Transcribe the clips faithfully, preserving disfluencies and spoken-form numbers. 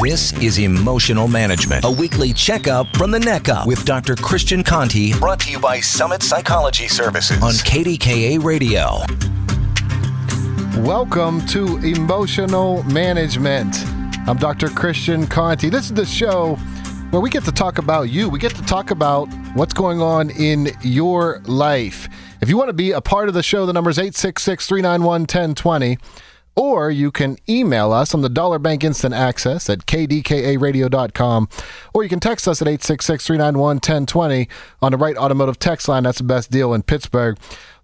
This is Emotional Management, a weekly checkup from the neck up with Doctor Christian Conti, brought to you by Summit Psychology Services on K D K A Radio. Welcome to Emotional Management. I'm Doctor Christian Conti. This is the show where we get to talk about you. We get to talk about what's going on in your life. If you want to be a part of the show, the number is eight six six, three nine one, one oh two oh, or you can email us on the Dollar Bank Instant Access at k d k a radio dot com, or you can text us at eight six six, three nine one, one oh two oh on the Wright Automotive text line. That's the best deal in Pittsburgh.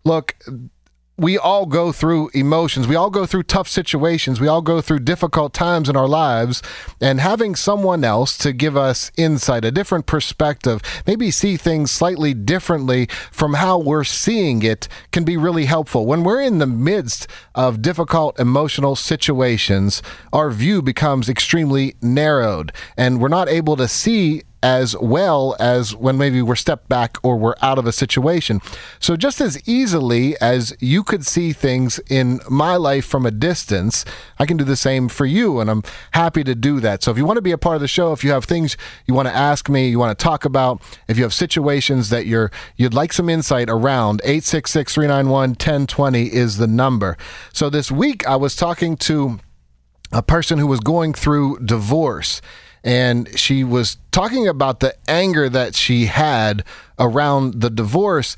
Look, we all go through emotions. We all go through tough situations. We all go through difficult times in our lives. And having someone else to give us insight, a different perspective, maybe see things slightly differently from how we're seeing it, can be really helpful. When we're in the midst of difficult emotional situations, our view becomes extremely narrowed, and we're not able to see as well as when maybe we're stepped back or we're out of a situation. So just as easily as you could see things in my life from a distance, I can do the same for you, and I'm happy to do that. So if you want to be a part of the show, if you have things you want to ask me, you want to talk about, if you have situations that you're, you'd like some insight around, eight six six, three nine one, one oh two oh is the number. So this week I was talking to a person who was going through divorce, and she was talking about the anger that she had around the divorce.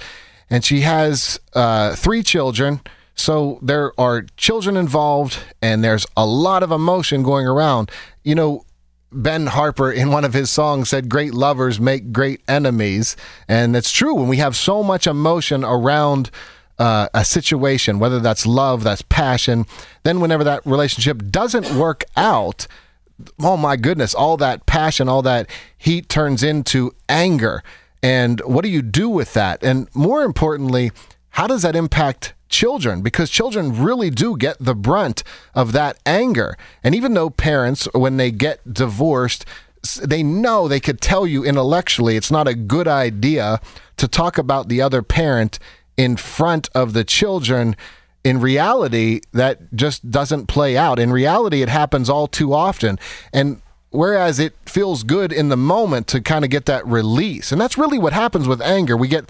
And she has uh, three children. So there are children involved, and there's a lot of emotion going around. You know, Ben Harper, in one of his songs, said great lovers make great enemies. And it's true. When we have so much emotion around Uh, a situation, whether that's love, that's passion, then whenever that relationship doesn't work out, oh my goodness, all that passion, all that heat turns into anger. And what do you do with that? And more importantly, how does that impact children? Because children really do get the brunt of that anger. And even though parents, when they get divorced, they know, they could tell you intellectually it's not a good idea to talk about the other parent in front of the children, in reality, that just doesn't play out. In reality, it happens all too often. And whereas it feels good in the moment to kind of get that release, and that's really what happens with anger. We get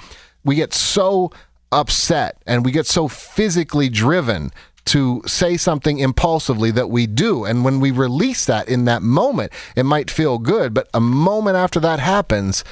we get so upset, and we get so physically driven to say something impulsively that we do. And when we release that in that moment, it might feel good, but a moment after that happens,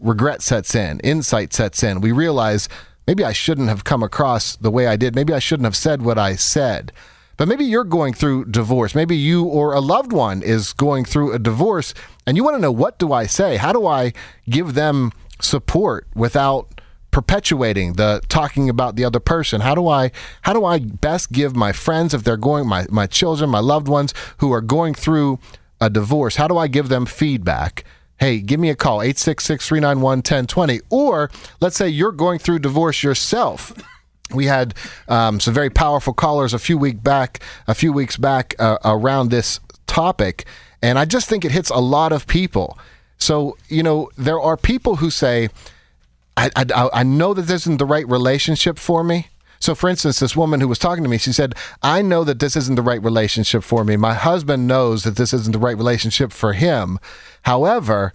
regret sets in, insight sets in. We realize, maybe I shouldn't have come across the way I did. Maybe I shouldn't have said what I said. But maybe you're going through divorce. Maybe you or a loved one is going through a divorce, and you want to know, what do I say? How do I give them support without perpetuating the talking about the other person? How do I how do I best give my friends, if they're going, my, my children, my loved ones who are going through a divorce, how do I give them feedback? Hey, give me a call, eight six six, three nine one, one oh two oh. Or let's say you're going through divorce yourself. We had um, some very powerful callers a few week back, a few weeks back uh, around this topic, and I just think it hits a lot of people. So, you know, there are people who say, I, I, I know that this isn't the right relationship for me. So, for instance, this woman who was talking to me, she said, I know that this isn't the right relationship for me. My husband knows that this isn't the right relationship for him. However,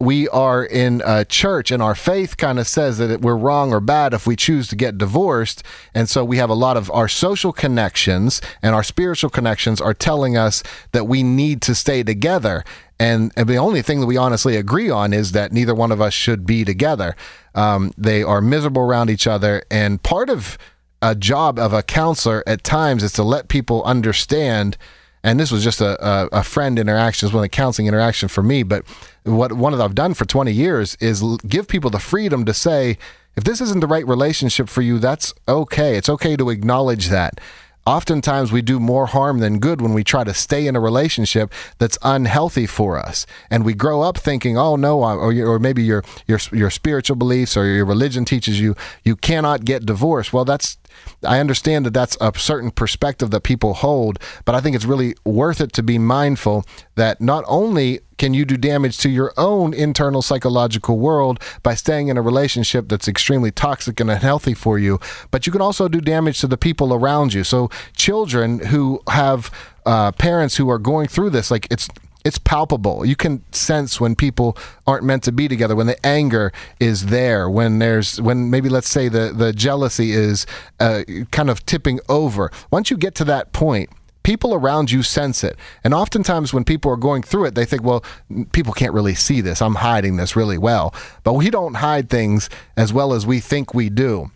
we are in a church, and our faith kind of says that we're wrong or bad if we choose to get divorced. And so we have a lot of our social connections and our spiritual connections are telling us that we need to stay together. And the only thing that we honestly agree on is that neither one of us should be together. Um, they are miserable around each other. And part of a job of a counselor at times is to let people understand, and this was just a, a, a friend interaction, it was one of the counseling interaction for me, but what one of I've done for twenty years is give people the freedom to say, if this isn't the right relationship for you, that's okay. It's okay to acknowledge that. Oftentimes we do more harm than good when we try to stay in a relationship that's unhealthy for us. And we grow up thinking, oh no, or, or maybe your, your your spiritual beliefs or your religion teaches you, you cannot get divorced. Well, that's, I understand that that's a certain perspective that people hold, but I think it's really worth it to be mindful that not only can you do damage to your own internal psychological world by staying in a relationship that's extremely toxic and unhealthy for you, but you can also do damage to the people around you. So children who have uh, parents who are going through this, like it's it's palpable. You can sense when people aren't meant to be together, when the anger is there, when there's, when maybe let's say the, the jealousy is uh, kind of tipping over. Once you get to that point, people around you sense it. And oftentimes when people are going through it, they think, well, people can't really see this. I'm hiding this really well. But we don't hide things as well as we think we do.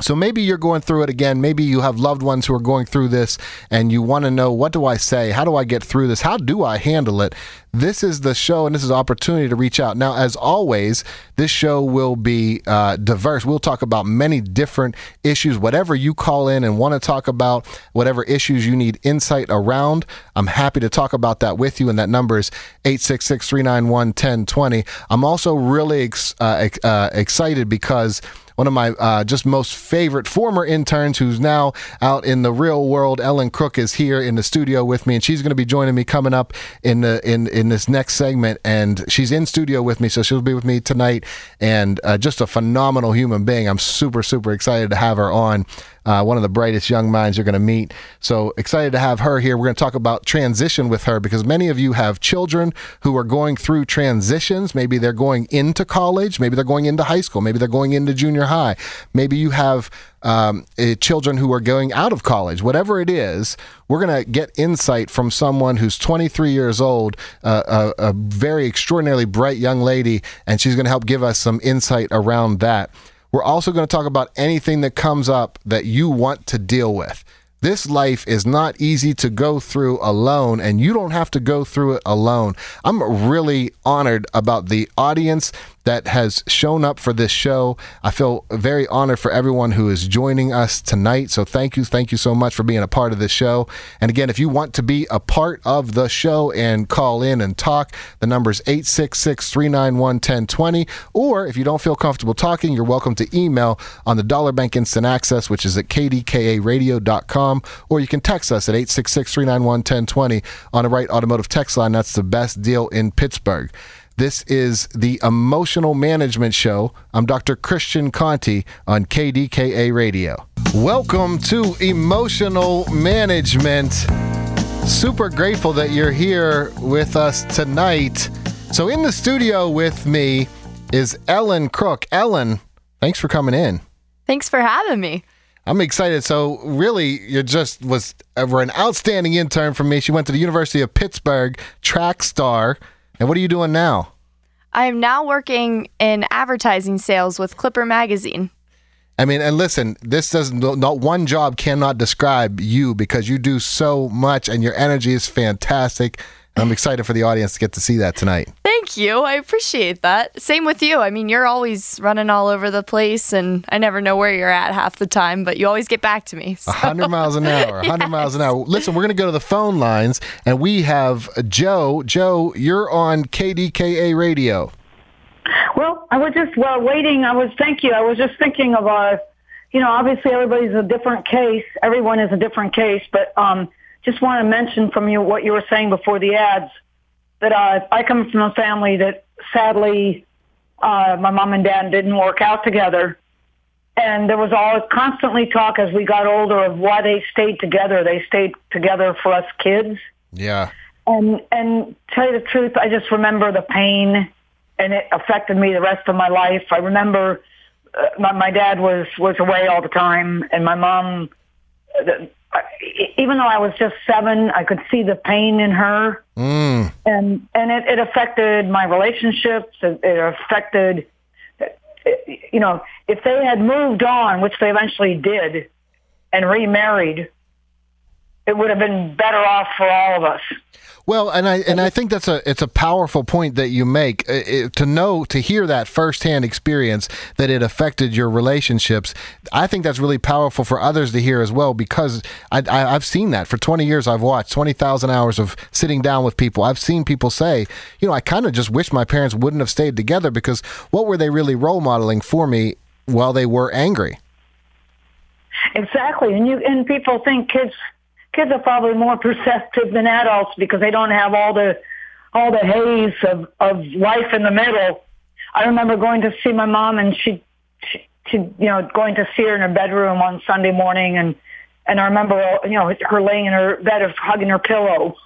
So maybe you're going through it again. Maybe you have loved ones who are going through this and you want to know, what do I say? How do I get through this? How do I handle it? This is the show, and this is an opportunity to reach out. Now, as always, this show will be uh, diverse. We'll talk about many different issues. Whatever you call in and want to talk about, whatever issues you need insight around, I'm happy to talk about that with you, and that number is eight six six, three nine one, one oh two oh. I'm also really ex- uh, ex- uh, excited because one of my uh, just most favorite former interns who's now out in the real world, Ellen Crook, is here in the studio with me, and she's going to be joining me coming up in the in, in this next segment. And she's in studio with me, so she'll be with me tonight, and uh, just a phenomenal human being. I'm super, super excited to have her on. Uh, one of the brightest young minds you're going to meet. So excited to have her here. We're going to talk about transition with her because many of you have children who are going through transitions. Maybe they're going into college. Maybe they're going into high school. Maybe they're going into junior high. Maybe you have um, uh, children who are going out of college. Whatever it is, we're going to get insight from someone who's twenty-three years old, uh, a, a very extraordinarily bright young lady, and she's going to help give us some insight around that. We're also going to talk about anything that comes up that you want to deal with. This life is not easy to go through alone, and you don't have to go through it alone. I'm really honored about the audience that has shown up for this show. I feel very honored for everyone who is joining us tonight. So thank you. Thank you so much for being a part of this show. And again, if you want to be a part of the show and call in and talk, the number is eight six six, three nine one, one oh two oh. Or if you don't feel comfortable talking, you're welcome to email on the Dollar Bank Instant Access, which is at k d k a radio dot com. Or you can text us at eight six six, three nine one, one oh two oh on the Wright Automotive text line. That's the best deal in Pittsburgh. This is the Emotional Management Show. I'm Doctor Christian Conti on K D K A Radio. Welcome to Emotional Management. Super grateful that you're here with us tonight. So in the studio with me is Ellen Crook. Ellen, thanks for coming in. Thanks for having me. I'm excited. So really, you just was were an outstanding intern for me. She went to the University of Pittsburgh, track star. And what are you doing now? I am now working in advertising sales with Clipper Magazine. I mean, and listen, this doesn't, not one job cannot describe you because you do so much and your energy is fantastic. And I'm excited for the audience to get to see that tonight. Thank you. I appreciate that. Same with you. I mean, you're always running all over the place and I never know where you're at half the time, but you always get back to me. So. one hundred miles an hour, one hundred yes. miles an hour. Listen, we're going to go to the phone lines and we have Joe. Joe, you're on K D K A Radio. Well, I was just well, waiting. I was, thank you. I was just thinking of, uh, you know, obviously everybody's a different case. Everyone is a different case, but um, just want to mention from you what you were saying before the ads. That uh, I come from a family that sadly uh, my mom and dad didn't work out together. And there was always constantly talk as we got older of why they stayed together. They stayed together for us kids. Yeah. And and tell you the truth, I just remember the pain and it affected me the rest of my life. I remember uh, my, my dad was, was away all the time and my mom, uh, even though I was just seven, I could see the pain in her. Mm. And and it, it affected my relationships. It, it affected, you know, if they had moved on, which they eventually did, and remarried, it would have been better off for all of us. Well, and I and I think that's a it's a powerful point that you make. It, to know, to hear that firsthand experience that it affected your relationships, I think that's really powerful for others to hear as well, because I, I, I've seen that. For twenty years, I've watched twenty thousand hours of sitting down with people. I've seen people say, you know, I kind of just wish my parents wouldn't have stayed together, because what were they really role modeling for me while they were angry? Exactly. And you and people think kids... Kids are probably more perceptive than adults because they don't have all the all the haze of, of life in the middle. I remember going to see my mom, and she, she, she, you know, going to see her in her bedroom on Sunday morning, and, and I remember, you know, her laying in her bed, hugging her pillow,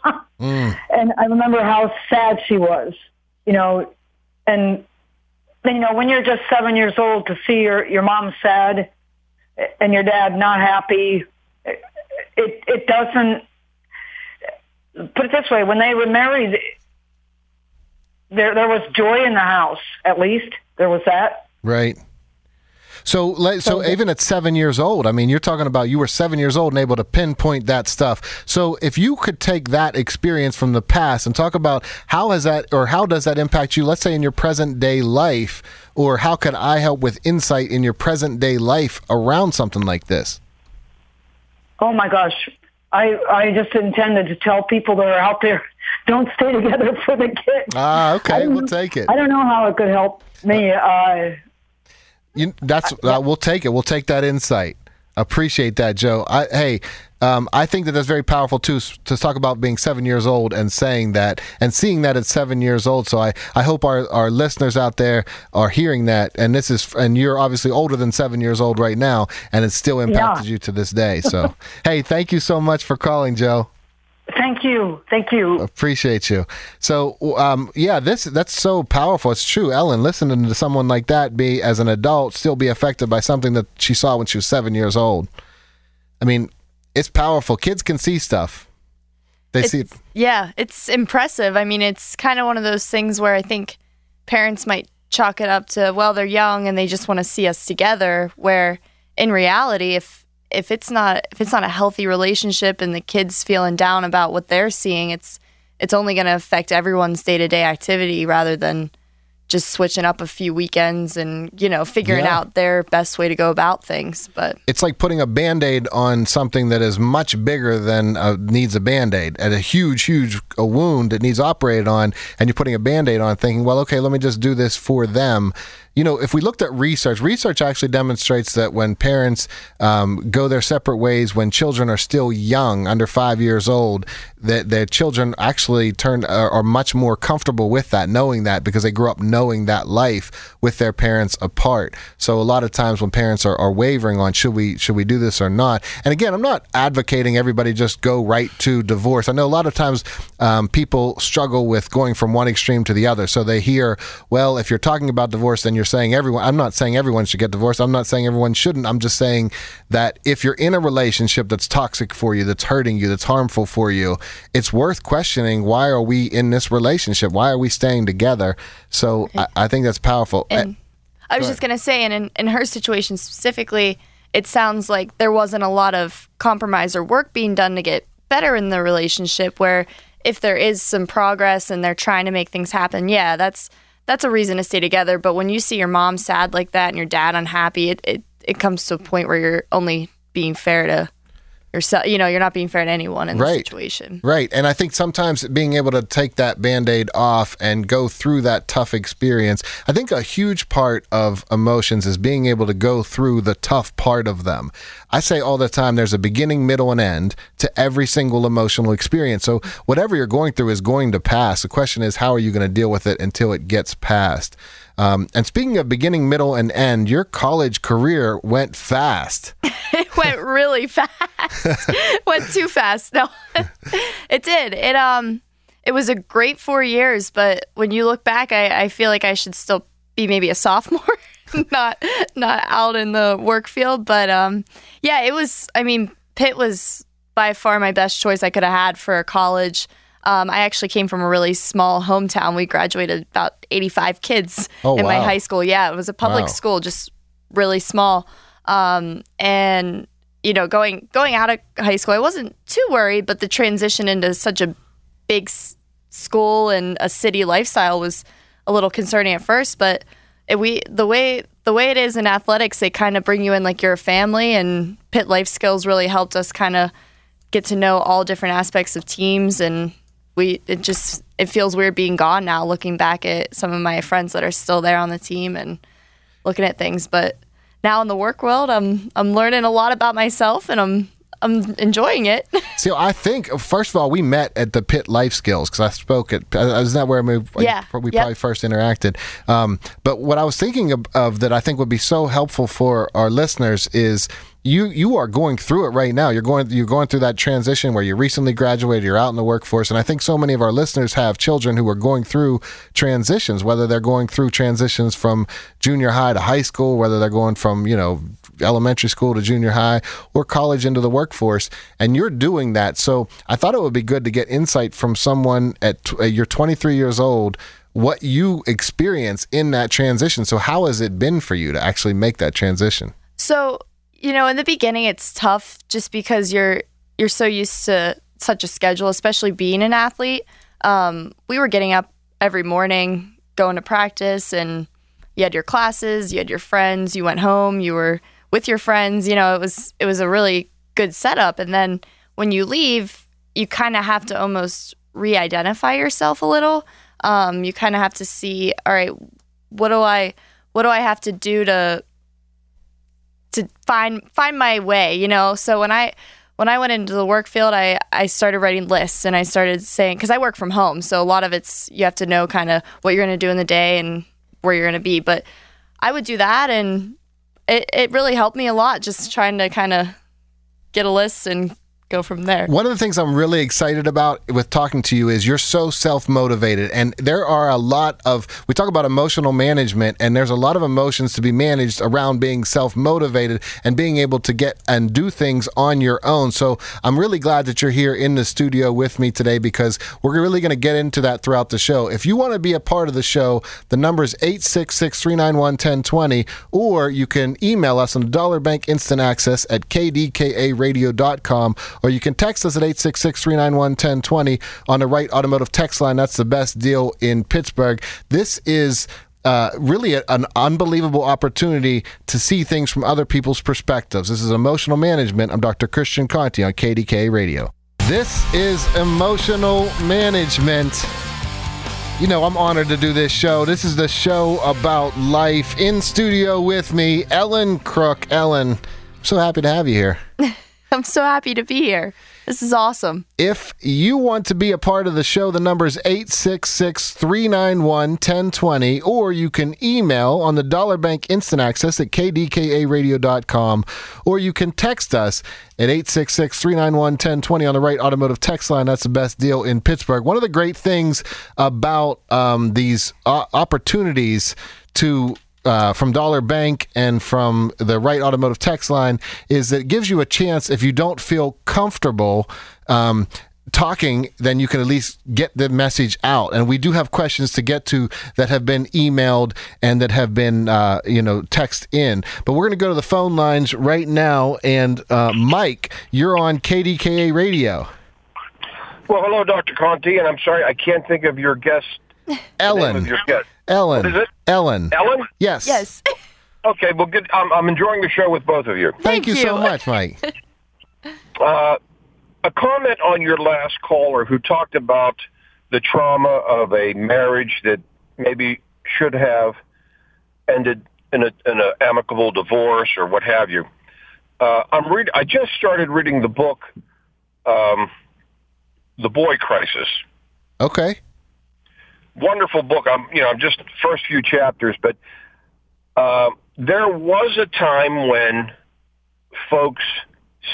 mm. and I remember how sad she was, you know, and you know when you're just seven years old to see your your mom sad and your dad not happy. It it doesn't, put it this way, when they were married, there there was joy in the house, at least. There was that. Right. So, so, so even at seven years old, I mean, you're talking about you were seven years old and able to pinpoint that stuff. So if you could take that experience from the past and talk about how has that, or how does that impact you, let's say in your present day life, or how could I help with insight in your present day life around something like this? Oh my gosh, I I just intended to tell people that are out there, don't stay together for the kids. Ah, okay, we'll take it. I don't know how it could help me. Uh, uh, you, that's I, uh, we'll take it. We'll take that insight. Appreciate that, Joe. I, hey, um, I think that that's very powerful, too, to talk about being seven years old and saying that and seeing that at seven years old. So I, I hope our, our listeners out there are hearing that. And this is, and you're obviously older than seven years old right now, and it still impacted yeah. you to this day. So, hey, thank you so much for calling, Joe. Thank you. Thank you. Appreciate you. So, um, yeah, this that's so powerful. It's true, Ellen, listening to someone like that be, as an adult, still be affected by something that she saw when she was seven years old. I mean, it's powerful. Kids can see stuff. They it's, see it. Yeah, it's impressive. I mean, it's kind of one of those things where I think parents might chalk it up to, well, they're young and they just want to see us together, where in reality, if If it's not if it's not a healthy relationship and the kid's feeling down about what they're seeing, it's it's only going to affect everyone's day-to-day activity rather than just switching up a few weekends and, you know, figuring yeah. out their best way to go about things. But it's like putting a Band-Aid on something that is much bigger than uh, needs a Band-Aid, and a huge, huge a wound that needs operated on, and you're putting a Band-Aid on thinking, well, okay, let me just do this for them. You know, if we looked at research, research actually demonstrates that when parents um, go their separate ways, when children are still young, under five years old, that their children actually turn are, are much more comfortable with that, knowing that, because they grew up knowing that life with their parents apart. So a lot of times when parents are, are wavering on, should we should we do this or not? And again, I'm not advocating everybody just go right to divorce. I know a lot of times um, people struggle with going from one extreme to the other. So they hear, well, if you're talking about divorce, then you're saying everyone, I'm not saying everyone should get divorced. I'm not saying everyone shouldn't. I'm just saying that if you're in a relationship that's toxic for you, that's hurting you, that's harmful for you, it's worth questioning, why are we in this relationship? Why are we staying together? So I, I think that's powerful. And I was just going to say, and in, in her situation specifically, it sounds like there wasn't a lot of compromise or work being done to get better in the relationship, where if there is some progress and they're trying to make things happen, yeah, that's That's a reason to stay together. But when you see your mom sad like that and your dad unhappy, it, it, it comes to a point where you're only being fair to yourself. You know, you're not being fair to anyone in right. the situation. Right. And I think sometimes being able to take that Band-Aid off and go through that tough experience, I think a huge part of emotions is being able to go through the tough part of them. I say all the time, there's a beginning, middle, and end to every single emotional experience. So whatever you're going through is going to pass. The question is, how are you going to deal with it until it gets past? Um, and speaking of beginning, middle, and end, your college career went fast. It went really fast. Went too fast. No, it did. It um, it was a great four years, but when you look back, I, I feel like I should still be maybe a sophomore. Not not out in the work field, but um, yeah, it was, I mean, Pitt was by far my best choice I could have had for college. Um, I actually came from a really small hometown. We graduated about eighty-five kids oh, in wow. my high school. Yeah, it was a public wow. school, just really small. Um, and you know, going going out of high school, I wasn't too worried, but the transition into such a big s- school and a city lifestyle was a little concerning at first. But it, we the way the way it is in athletics, they kind of bring you in like you're a family, and Pitt Life Skills really helped us kind of get to know all different aspects of teams, and we it just it feels weird being gone now, looking back at some of my friends that are still there on the team and looking at things, but. Now in the work world, I'm I'm learning a lot about myself, and I'm I'm enjoying it. So I think first of all, we met at the Pitt Life Skills because I spoke at. Isn't that where I moved? Yeah, we yep. probably first interacted. Um, but what I was thinking of, of that I think would be so helpful for our listeners is. You you are going through it right now. You're going you're going through that transition where you recently graduated, you're out in the workforce, and I think so many of our listeners have children who are going through transitions, whether they're going through transitions from junior high to high school, whether they're going from, you know, elementary school to junior high or college into the workforce, and you're doing that. So I thought it would be good to get insight from someone at t- you're twenty-three years old, what you experience in that transition. So how has it been for you to actually make that transition? So you know, in the beginning, it's tough just because you're you're so used to such a schedule, especially being an athlete. Um, we were getting up every morning, going to practice, and you had your classes, you had your friends, you went home, you were with your friends. You know, it was it was a really good setup. And then when you leave, you kind of have to almost re-identify yourself a little. Um, you kind of have to see, all right, what do I what do I have to do to to find find my way, you know? So when I when I went into the work field, I, I started writing lists, and I started saying, because I work from home, so a lot of it's, you have to know kind of what you're going to do in the day and where you're going to be. But I would do that, and it, it really helped me a lot, just trying to kind of get a list and go from there. One of the things I'm really excited about with talking to you is you're so self-motivated, and there are a lot of, we talk about emotional management, and there's a lot of emotions to be managed around being self-motivated and being able to get and do things on your own. So I'm really glad that you're here in the studio with me today, because we're really going to get into that throughout the show. If you want to be a part of the show, the number is eight six six, three nine one, one oh two oh, or you can email us on Dollar Bank Instant Access at k d k a radio dot com, or you can text us at eight six six, three nine one, one oh two oh on the Wright Automotive text line. That's the best deal in Pittsburgh. This is uh, really a, an unbelievable opportunity to see things from other people's perspectives. This is Emotional Management. I'm Doctor Christian Conti on K D K A Radio. This is Emotional Management. You know, I'm honored to do this show. This is the show about life. In studio with me, Ellen Crook. Ellen, I'm so happy to have you here. I'm so happy to be here. This is awesome. If you want to be a part of the show, the number is eight six six, three nine one, one oh two oh, or you can email on the Dollar Bank Instant Access at k d k a radio dot com, or you can text us at eight six six, three nine one, one oh two oh on the Wright Automotive text line. That's the best deal in Pittsburgh. One of the great things about um, these uh, opportunities to Uh, from Dollar Bank and from the Wright Automotive text line is that it gives you a chance, if you don't feel comfortable um, talking, then you can at least get the message out. And we do have questions to get to that have been emailed and that have been, uh, you know, text in. But we're going to go to the phone lines right now. And uh, Mike, you're on K D K A Radio. Well, hello, Doctor Conti, and I'm sorry I can't think of your guest. Ellen. Your guest. Ellen. What is it? Ellen. Ellen? Yes. Yes. Okay, well, good. I'm, I'm enjoying the show with both of you. Thank, Thank you so much, Mike. uh, a comment on your last caller who talked about the trauma of a marriage that maybe should have ended in an in a amicable divorce or what have you. Uh, I'm read. I just started reading the book, um, The Boy Crisis. Okay. Wonderful book. I'm, you know, I'm just first few chapters, but uh, there was a time when folks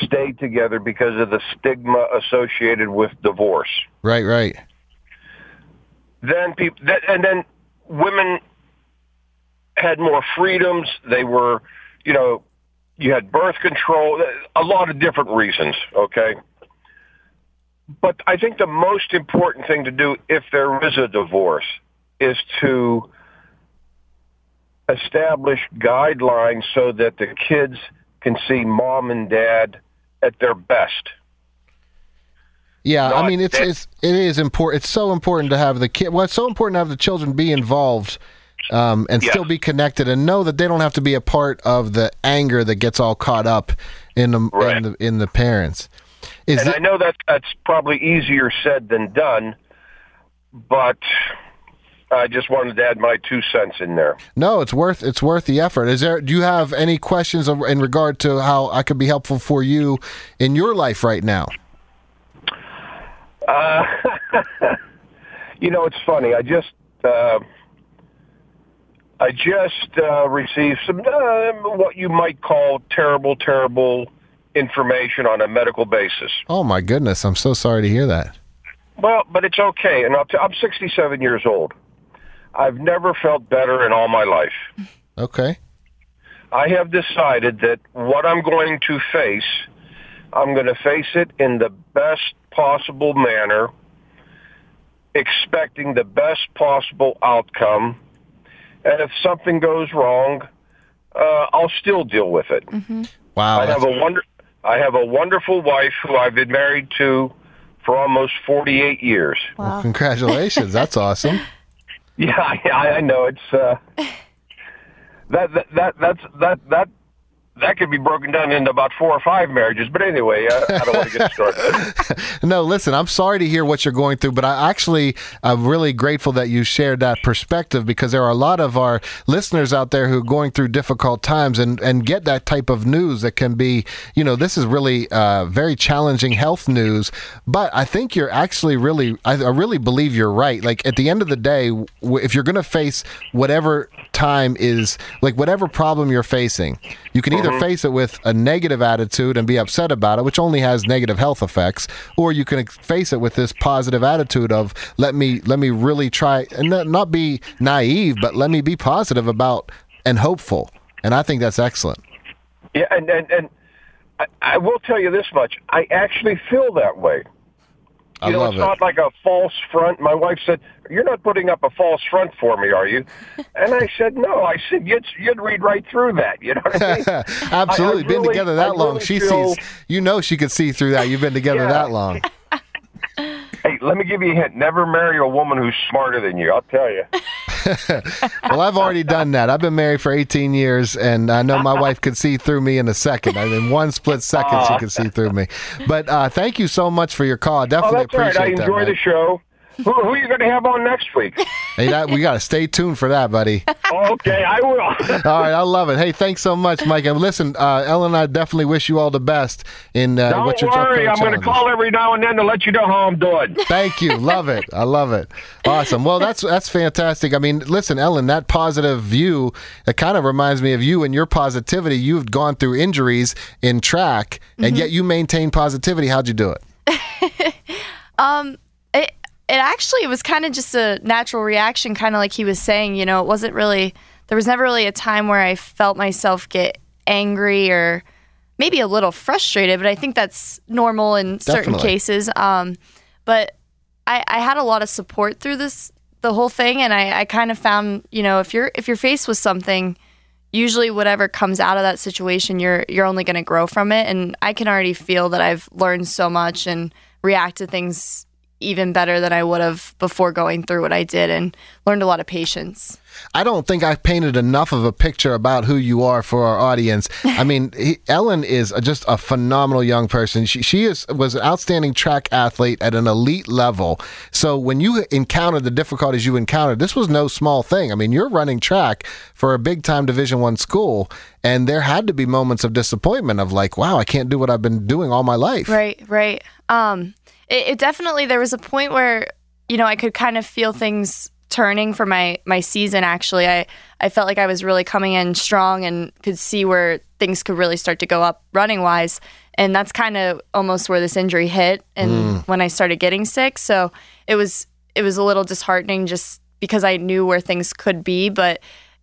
stayed together because of the stigma associated with divorce. Right, right. Then people, that, and then women had more freedoms. They were, you know, you had birth control. A lot of different reasons. Okay. But I think the most important thing to do if there is a divorce is to establish guidelines so that the kids can see mom and dad at their best. Yeah, Not I mean, it's, it's, it is important. It's so important to have the kid. Well, it's so important to have the children be involved um, and yes. still be connected and know that they don't have to be a part of the anger that gets all caught up in the, right. in, the in the parents. Is and that, I know that that's probably easier said than done, but I just wanted to add my two cents in there. No, it's worth it's worth the effort. Is there? Do you have any questions in regard to how I could be helpful for you in your life right now? Uh, you know, it's funny. I just uh, I just uh, received some uh, what you might call terrible, terrible information on a medical basis. Oh my goodness! I'm so sorry to hear that. Well, but it's okay, and up to, I'm sixty-seven years old. I've never felt better in all my life. Okay. I have decided that what I'm going to face, I'm going to face it in the best possible manner, expecting the best possible outcome. And if something goes wrong, uh, I'll still deal with it. Mm-hmm. Wow. I have a wonder- I have a wonderful wife who I've been married to for almost forty-eight years. Wow. Well, congratulations. That's awesome. Yeah, yeah, I know. It's uh, that, that that that's that that that could be broken down into about four or five marriages. But anyway, I, I don't want to get started. No, listen, I'm sorry to hear what you're going through, but I actually I'm really grateful that you shared that perspective, because there are a lot of our listeners out there who are going through difficult times and, and get that type of news that can be, you know, this is really uh, very challenging health news. But I think you're actually really, I, I really believe you're right. Like at the end of the day, w- if you're going to face whatever time is, like whatever problem you're facing, you can either face it with a negative attitude and be upset about it, which only has negative health effects, or you can face it with this positive attitude of let me let me really try and not be naive, but let me be positive about and hopeful. And I think that's excellent. Yeah, and and, and I, I will tell you this much: I actually feel that way. You I know, love it's it. Not like a false front. My wife said, "You're not putting up a false front for me, are you?" And I said, "No." I said, "You'd, you'd read right through that." You know what I mean? Absolutely. I, I been really, together that I long. Really she feel... sees. You know, she could see through that. You've been together yeah. that long. Hey, let me give you a hint. Never marry a woman who's smarter than you. I'll tell you. Well, I've already done that. I've been married for eighteen years, and I know my wife could see through me in a second. I mean, one split second, she could see through me. But uh, thank you so much for your call. I definitely oh, that's appreciate right. I that. I enjoy man. the show. Who, who are you going to have on next week? Hey, that, we got to stay tuned for that, buddy. Okay, I will. All right, I love it. Hey, thanks so much, Mike. And listen, uh, Ellen and I definitely wish you all the best in uh, what you're doing. Don't worry, I'm going to call every now and then to let you know how I'm doing. Thank you. Love it. I love it. Awesome. Well, that's that's fantastic. I mean, listen, Ellen, that positive view, it kind of reminds me of you and your positivity. You've gone through injuries in track, and mm-hmm. yet you maintain positivity. How'd you do it? um. It actually was kind of just a natural reaction, kind of like he was saying, you know, it wasn't really, there was never really a time where I felt myself get angry or maybe a little frustrated, but I think that's normal in certain Definitely. cases. Um, but I, I had a lot of support through this, the whole thing. And I, I kind of found, you know, if you're, if you're faced with something, usually whatever comes out of that situation, you're, you're only going to grow from it. And I can already feel that I've learned so much and react to things even better than I would have before going through what I did, and learned a lot of patience. I don't think I've painted enough of a picture about who you are for our audience. I mean, he, Ellen is a, just a phenomenal young person. She, she is was an outstanding track athlete at an elite level. So when you encountered the difficulties you encountered, this was no small thing. I mean, you're running track for a big-time Division One school, and there had to be moments of disappointment of like, wow, I can't do what I've been doing all my life. Right, right. Um, it, it definitely, there was a point where, you know, I could kind of feel things turning for my, my season, actually. I, I felt like I was really coming in strong and could see where things could really start to go up running-wise. And that's kind of almost where this injury hit and mm. when I started getting sick. So it was it was a little disheartening just because I knew where things could be. But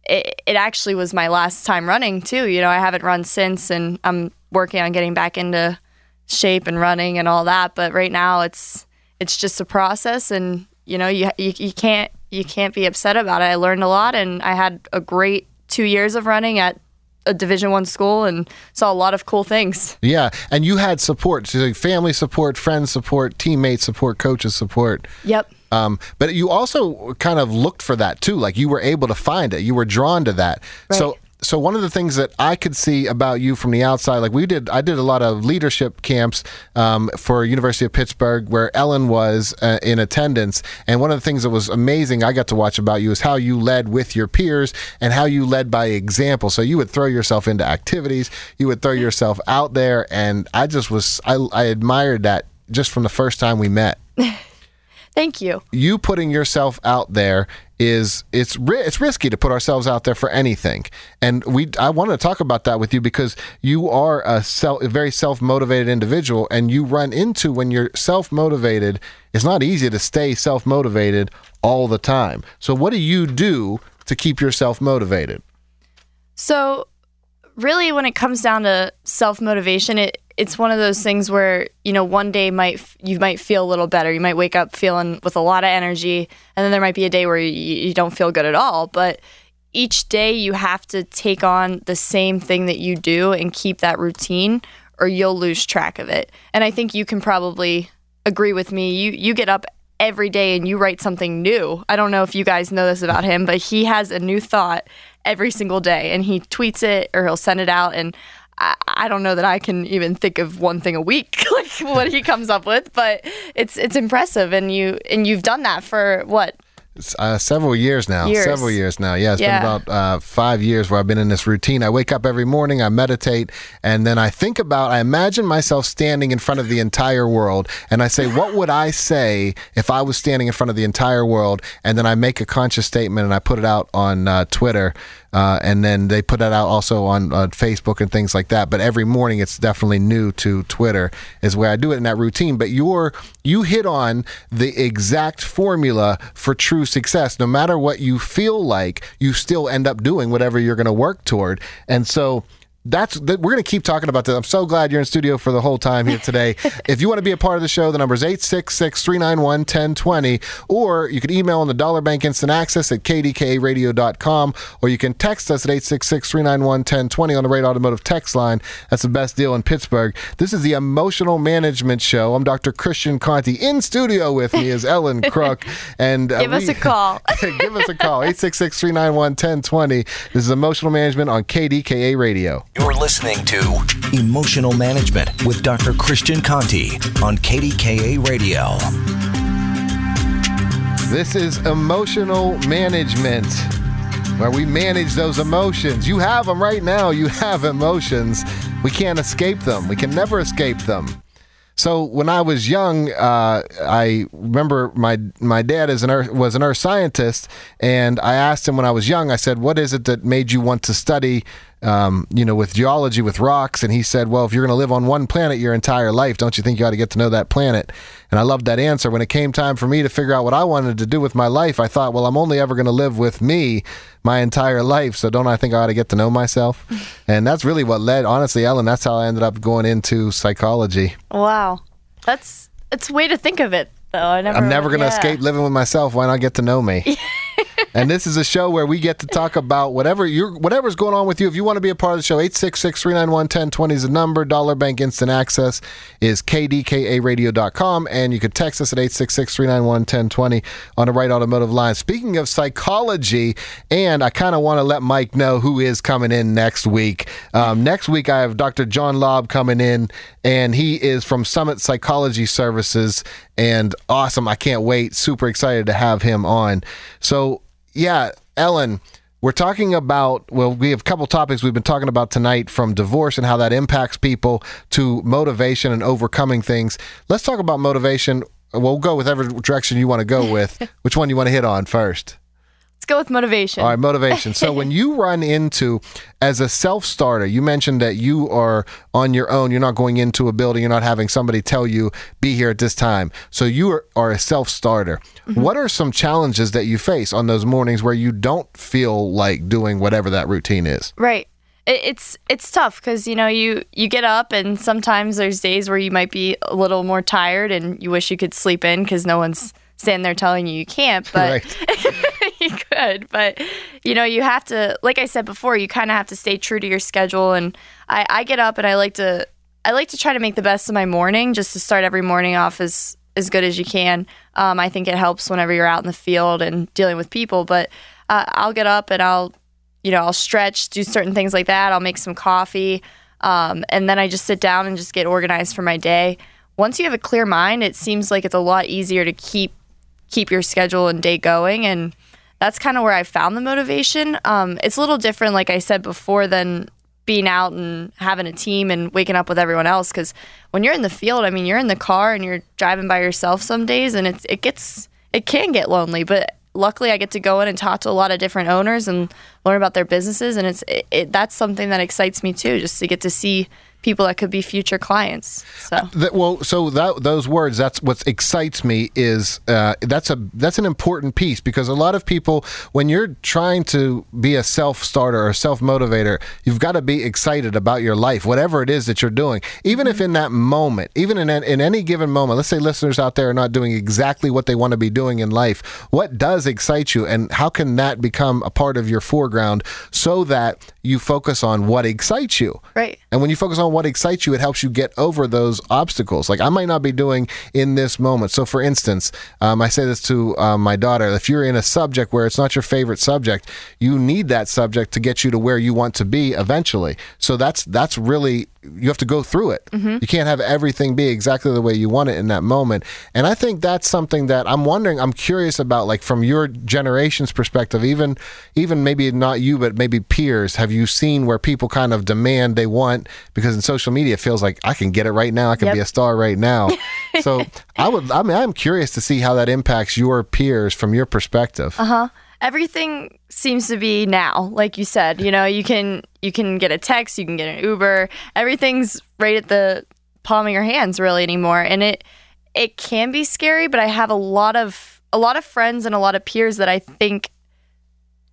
it, it actually was my last time running, too. You know, I haven't run since, and I'm working on getting back into shape and running and all that. But right now it's it's just a process, and, you know, you you, you can't You can't be upset about it. I learned a lot, and I had a great two years of running at a Division One school and saw a lot of cool things. Yeah, and you had support, so like family support, friends support, teammates support, coaches support. Yep. Um, but you also kind of looked for that too. Like you were able to find it. You were drawn to that. Right. So, so one of the things that I could see about you from the outside, like we did, I did a lot of leadership camps um, for University of Pittsburgh where Ellen was uh, in attendance. And one of the things that was amazing I got to watch about you is how you led with your peers and how you led by example. So you would throw yourself into activities, you would throw yourself out there. And I just was, I, I admired that just from the first time we met. Thank you. You putting yourself out there is it's ri- it's risky to put ourselves out there for anything, and we I want to talk about that with you because you are a, self, a very self-motivated individual, and you run into when you're self-motivated, it's not easy to stay self-motivated all the time. So what do you do to keep yourself motivated? So really, when it comes down to self-motivation, it. It's one of those things where, you know, one day might you might feel a little better. You might wake up feeling with a lot of energy, and then there might be a day where you, you don't feel good at all. But each day you have to take on the same thing that you do and keep that routine, or you'll lose track of it. And I think you can probably agree with me. You you get up every day and you write something new. I don't know if you guys know this about him, but he has a new thought every single day, and he tweets it or he'll send it out, and I don't know that I can even think of one thing a week, like what he comes up with, but it's it's impressive. And you and you've done that for what? Uh, several years now. Years. Several years now. Yeah, it's yeah. been about uh, five years where I've been in this routine. I wake up every morning, I meditate, and then I think about, I imagine myself standing in front of the entire world, and I say, what would I say if I was standing in front of the entire world? And then I make a conscious statement, and I put it out on uh, Twitter, uh, and then they put that out also on uh, Facebook and things like that. But every morning, it's definitely new to Twitter is where I do it in that routine. But you're, you hit on the exact formula for true success. No matter what you feel like, you still end up doing whatever you're going to work toward. And so that's that we're going to keep talking about this. I'm so glad you're in studio for the whole time here today. If you want to be a part of the show, the number is eight six six, three nine one, one oh two oh, or you can email on the Dollar Bank Instant Access at k d k a radio dot com, or you can text us at eight six six, three nine one, one oh two oh on the Wright Automotive text line. That's the best deal in Pittsburgh. This is the Emotional Management Show. I'm Doctor Christian Conti. In studio with me is Ellen Crook. And uh, Give we, us a call. Give us a call. eight six six, three nine one, one oh two oh. This is Emotional Management on K D K A Radio. You're listening to Emotional Management with Doctor Christian Conti on K D K A Radio. This is Emotional Management, where we manage those emotions. You have them right now. You have emotions. We can't escape them. We can never escape them. So when I was young, uh, I remember my my dad is an earth, was an earth scientist, and I asked him when I was young, I said, what is it that made you want to study Um, you know, with geology, with rocks, and he said, well, if you're going to live on one planet your entire life, don't you think you ought to get to know that planet? And I loved that answer. When it came time for me to figure out what I wanted to do with my life, I thought, well, I'm only ever going to live with me my entire life, so don't I think I ought to get to know myself? And that's really what led, honestly, Ellen, that's how I ended up going into psychology. Wow. That's, that's a way to think of it, though. I never, I'm never going to yeah. escape living with myself. Why not get to know me? And this is a show where we get to talk about whatever you're, whatever's going on with you. If you want to be a part of the show, eight six six, three nine one, one oh two oh is the number. Dollar Bank Instant Access is k d k a radio dot com, and you can text us at eight six six, three nine one, one oh two oh on the Wright Automotive line. Speaking of psychology, and I kind of want to let Mike know who is coming in next week. Um, next week, I have Doctor John Lobb coming in, and he is from Summit Psychology Services, and awesome. I can't wait. Super excited to have him on. So, yeah, Ellen, we're talking about, well, we have a couple topics we've been talking about tonight, from divorce and how that impacts people to motivation and overcoming things. Let's talk about motivation. We'll go whatever direction you want to go with. Which one do you want to hit on first? Let's go with motivation. All right, motivation. So when you run into, as a self-starter, you mentioned that you are on your own. You're not going into a building. You're not having somebody tell you, be here at this time. So you are, are a self-starter. Mm-hmm. What are some challenges that you face on those mornings where you don't feel like doing whatever that routine is? Right. It, it's it's tough because, you know, you, you get up, and sometimes there's days where you might be a little more tired and you wish you could sleep in because no one's sitting there telling you you can't, but right. you could. But, you know, you have to, like I said before, you kind of have to stay true to your schedule. And I, I get up and I like to, I like to try to make the best of my morning, just to start every morning off as, as good as you can. Um, I think it helps whenever you're out in the field and dealing with people, but uh, I'll get up and I'll, you know, I'll stretch, do certain things like that. I'll make some coffee. Um, and then I just sit down and just get organized for my day. Once you have a clear mind, it seems like it's a lot easier to keep keep your schedule and day going. And that's kind of where I found the motivation. Um, it's a little different, like I said before, than being out and having a team and waking up with everyone else. Because when you're in the field, I mean, you're in the car and you're driving by yourself some days, and it's, it gets it can get lonely. But luckily, I get to go in and talk to a lot of different owners and learn about their businesses. And it's it, it, that's something that excites me, too, just to get to see people that could be future clients. So that, well, so that, those words, that's what excites me, is uh, that's a that's an important piece, because a lot of people, when you're trying to be a self-starter or self-motivator, you've got to be excited about your life, whatever it is that you're doing. Even mm-hmm. if in that moment, even in, in any given moment, let's say listeners out there are not doing exactly what they want to be doing in life, what does excite you, and how can that become a part of your foreground so that you focus on what excites you? Right. And when you focus on what excites you, it helps you get over those obstacles. Like, I might not be doing in this moment. So for instance, um, I say this to uh, my daughter, if you're in a subject where it's not your favorite subject, you need that subject to get you to where you want to be eventually. So that's, that's really, you have to go through it. Mm-hmm. You can't have everything be exactly the way you want it in that moment. And I think that's something that I'm wondering, I'm curious about, like from your generation's perspective, even, even maybe not you, but maybe peers, have you seen where people kind of demand they want, because in social media it feels like I can get it right now, I can yep. be a star right now. So I would I mean I'm curious to see how that impacts your peers from your perspective. Uh-huh. Everything seems to be now, like you said, you know, you can you can get a text, you can get an Uber. Everything's right at the palm of your hands really anymore, and it it can be scary, but I have a lot of a lot of friends and a lot of peers that I think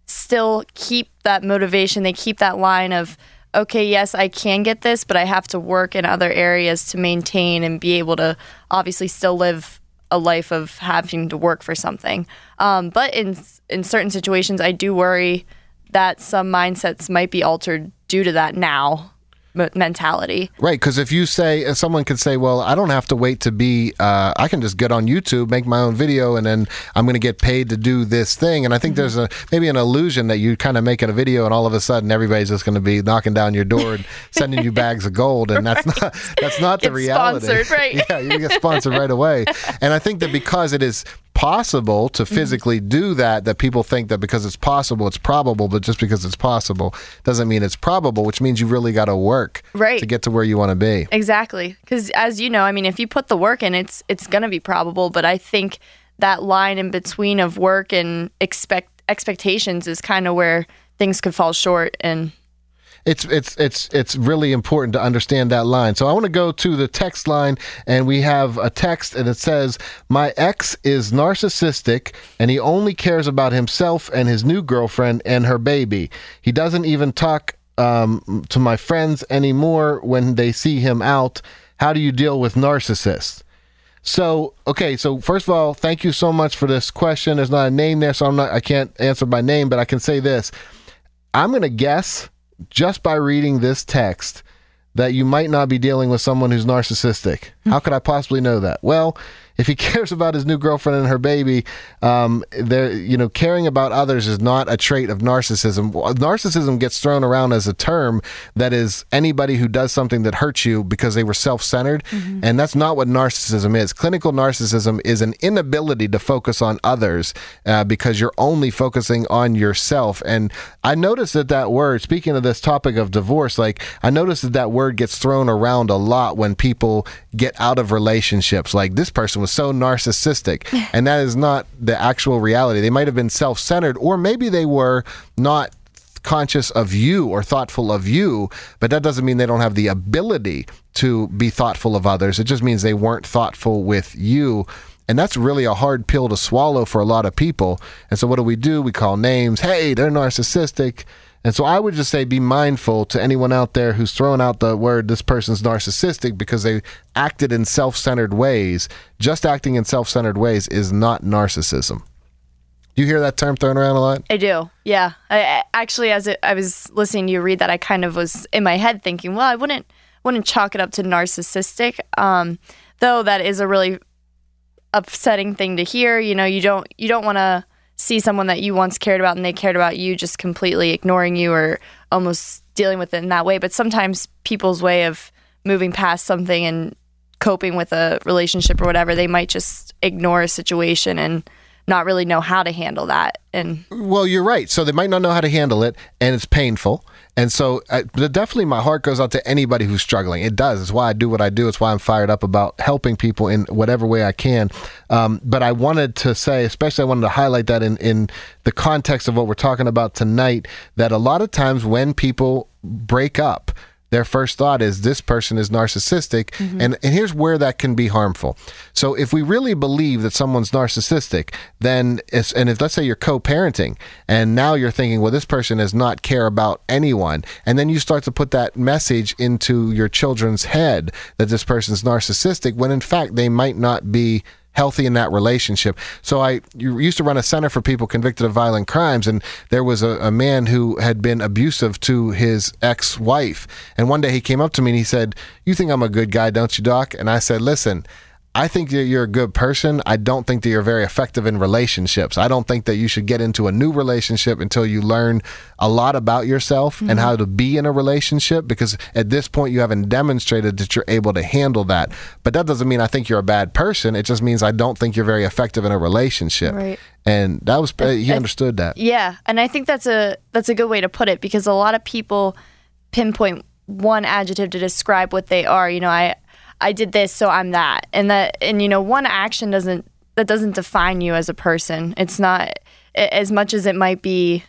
still keep that motivation. They keep that line of, okay, yes, I can get this, but I have to work in other areas to maintain and be able to obviously still live a life of having to work for something. Um, but in in certain situations, I do worry that some mindsets might be altered due to that now mentality. Right, because if you say, if someone could say, well, I don't have to wait to be, uh, I can just get on YouTube, make my own video, and then I'm going to get paid to do this thing. And I think mm-hmm. there's a maybe an illusion that you kind of make in a video and all of a sudden everybody's just going to be knocking down your door and sending you bags of gold. And right. that's not that's not get the reality. Sponsored, right. Yeah, you get sponsored right away. And I think that because it is possible to physically mm-hmm. do that, that people think that because it's possible, it's probable, but just because it's possible doesn't mean it's probable, which means you really got to work right. to get to where you want to be. Exactly. Because as you know, I mean, if you put the work in, it's it's going to be probable, but I think that line in between of work and expect expectations is kind of where things could fall short, and It's it's it's it's really important to understand that line. So I want to go to the text line, and we have a text, and it says, "My ex is narcissistic, and he only cares about himself and his new girlfriend and her baby. He doesn't even talk um, to my friends anymore when they see him out. How do you deal with narcissists?" So, okay, so first of all, thank you so much for this question. There's not a name there, so I'm not I can't answer by name, but I can say this. I'm going to guess, just by reading this text, that you might not be dealing with someone who's narcissistic. How could I possibly know that? Well, if he cares about his new girlfriend and her baby, um, there, you know, caring about others is not a trait of narcissism. Narcissism gets thrown around as a term that is anybody who does something that hurts you because they were self-centered, mm-hmm. and that's not what narcissism is. Clinical narcissism is an inability to focus on others uh, because you're only focusing on yourself. And I noticed that that word, speaking of this topic of divorce, like I noticed that that word gets thrown around a lot when people get out of relationships. Like, this person was so narcissistic, and that is not the actual reality. They might have been self-centered, or maybe they were not conscious of you or thoughtful of you, but that doesn't mean they don't have the ability to be thoughtful of others. It just means they weren't thoughtful with you. And that's really a hard pill to swallow for a lot of people. And so what do we do? We call names. Hey, they're narcissistic. And so I would just say be mindful to anyone out there who's throwing out the word this person's narcissistic because they acted in self-centered ways. Just acting in self-centered ways is not narcissism. Do you hear that term thrown around a lot? I do, yeah. I, actually, as it, I was listening to you read that, I kind of was in my head thinking, well, I wouldn't wouldn't chalk it up to narcissistic, um, though that is a really upsetting thing to hear. You know, you don't you don't want to see someone that you once cared about and they cared about you just completely ignoring you or almost dealing with it in that way. But sometimes people's way of moving past something and coping with a relationship or whatever, they might just ignore a situation and not really know how to handle that. And well, you're right. So they might not know how to handle it, and it's painful. And so I, definitely my heart goes out to anybody who's struggling. It does. It's why I do what I do. It's why I'm fired up about helping people in whatever way I can. Um, but I wanted to say, especially I wanted to highlight that in, in the context of what we're talking about tonight, that a lot of times when people break up, their first thought is this person is narcissistic. Mm-hmm. And, and here's where that can be harmful. So if we really believe that someone's narcissistic, then it's, and if let's say you're co-parenting and now you're thinking, well, this person does not care about anyone. And then you start to put that message into your children's head that this person's narcissistic when in fact they might not be healthy in that relationship. So I used to run a center for people convicted of violent crimes, and there was a, a man who had been abusive to his ex-wife. And one day he came up to me and he said, "You think I'm a good guy, don't you, Doc?" And I said, "Listen, I think that you're a good person. I don't think that you're very effective in relationships. I don't think that you should get into a new relationship until you learn a lot about yourself mm-hmm. and how to be in a relationship, because at this point you haven't demonstrated that you're able to handle that. But that doesn't mean I think you're a bad person. It just means I don't think you're very effective in a relationship." Right. And that was I, he I, understood that. Yeah, and I think that's a that's a good way to put it, because a lot of people pinpoint one adjective to describe what they are. You know, I I did this, so I'm that. And that, and you know, one action doesn't, that doesn't define you as a person. It's not, as much as it might be,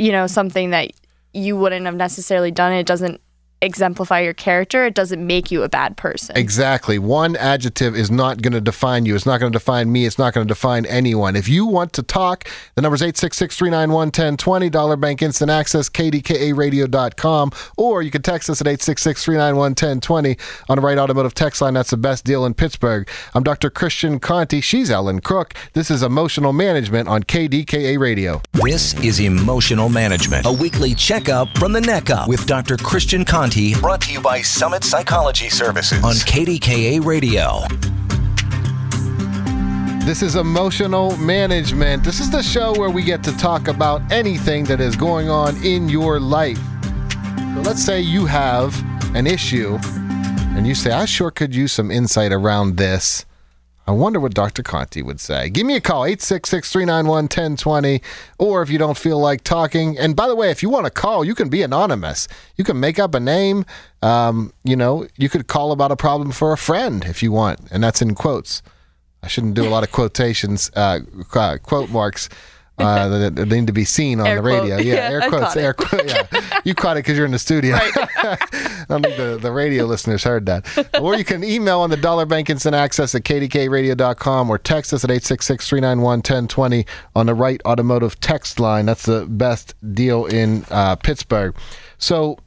you know, something that you wouldn't have necessarily done, it doesn't exemplify your character. It doesn't make you a bad person. Exactly. One adjective is not going to define you. It's not going to define me. It's not going to define anyone. If you want to talk, the number is eight six six, three nine one, one oh two oh, Dollar Bank Instant Access, K D K A radio dot com, or you can text us at eight six six, three nine one, one oh two oh on the Wright Automotive text line. That's the best deal in Pittsburgh. I'm Doctor Christian Conti. She's Ellen Crook. This is Emotional Management on K D K A Radio. This is Emotional Management, a weekly checkup from the neck up with Doctor Christian Conti. Brought to you by Summit Psychology Services on K D K A Radio. This is Emotional Management. This is the show where we get to talk about anything that is going on in your life. So let's say you have an issue and you say, "I sure could use some insight around this. I wonder what Doctor Conti would say." Give me a call, eight six six, three nine one, one oh two oh, or if you don't feel like talking. And by the way, if you want to call, you can be anonymous. You can make up a name. Um, you know, you could call about a problem for a friend if you want, and that's in quotes. I shouldn't do a lot of quotations, uh, uh, quote marks. Uh, that, that need to be seen on air the radio. Quote. Yeah, yeah, air I quotes. Air quote, yeah. You caught it because you're in the studio. Right. I don't think the, the radio listeners heard that. Or you can email on the Dollar Bank Instant Access at K D K radio dot com or text us at eight six six, three nine one, one oh two oh on the Wright Automotive text line. That's the best deal in uh, Pittsburgh. So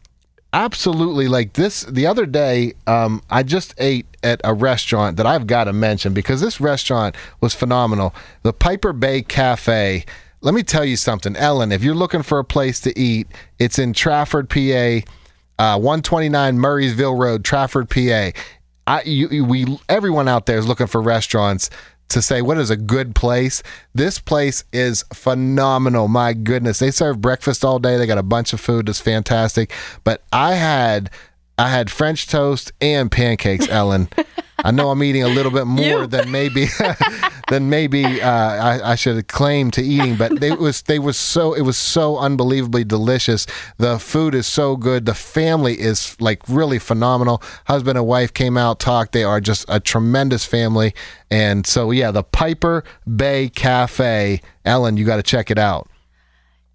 absolutely, like this, the other day, um, I just ate at a restaurant that I've got to mention because this restaurant was phenomenal. The Piper Bay Cafe. Let me tell you something, Ellen, if you're looking for a place to eat, it's in Trafford, P A, uh, one twenty-nine Murraysville Road, Trafford, P A. I, you, you, we, everyone out there is looking for restaurants to say, what is a good place? This place is phenomenal. My goodness. They serve breakfast all day. They got a bunch of food that's fantastic. But I had I had French toast and pancakes, Ellen. I know I'm eating a little bit more you. than maybe than maybe uh, I, I should claim to eating, but they was they was so it was so unbelievably delicious. The food is so good. The family is like really phenomenal. Husband and wife came out, talked. They are just a tremendous family, and so yeah, the Piper Bay Cafe, Ellen, you got to check it out.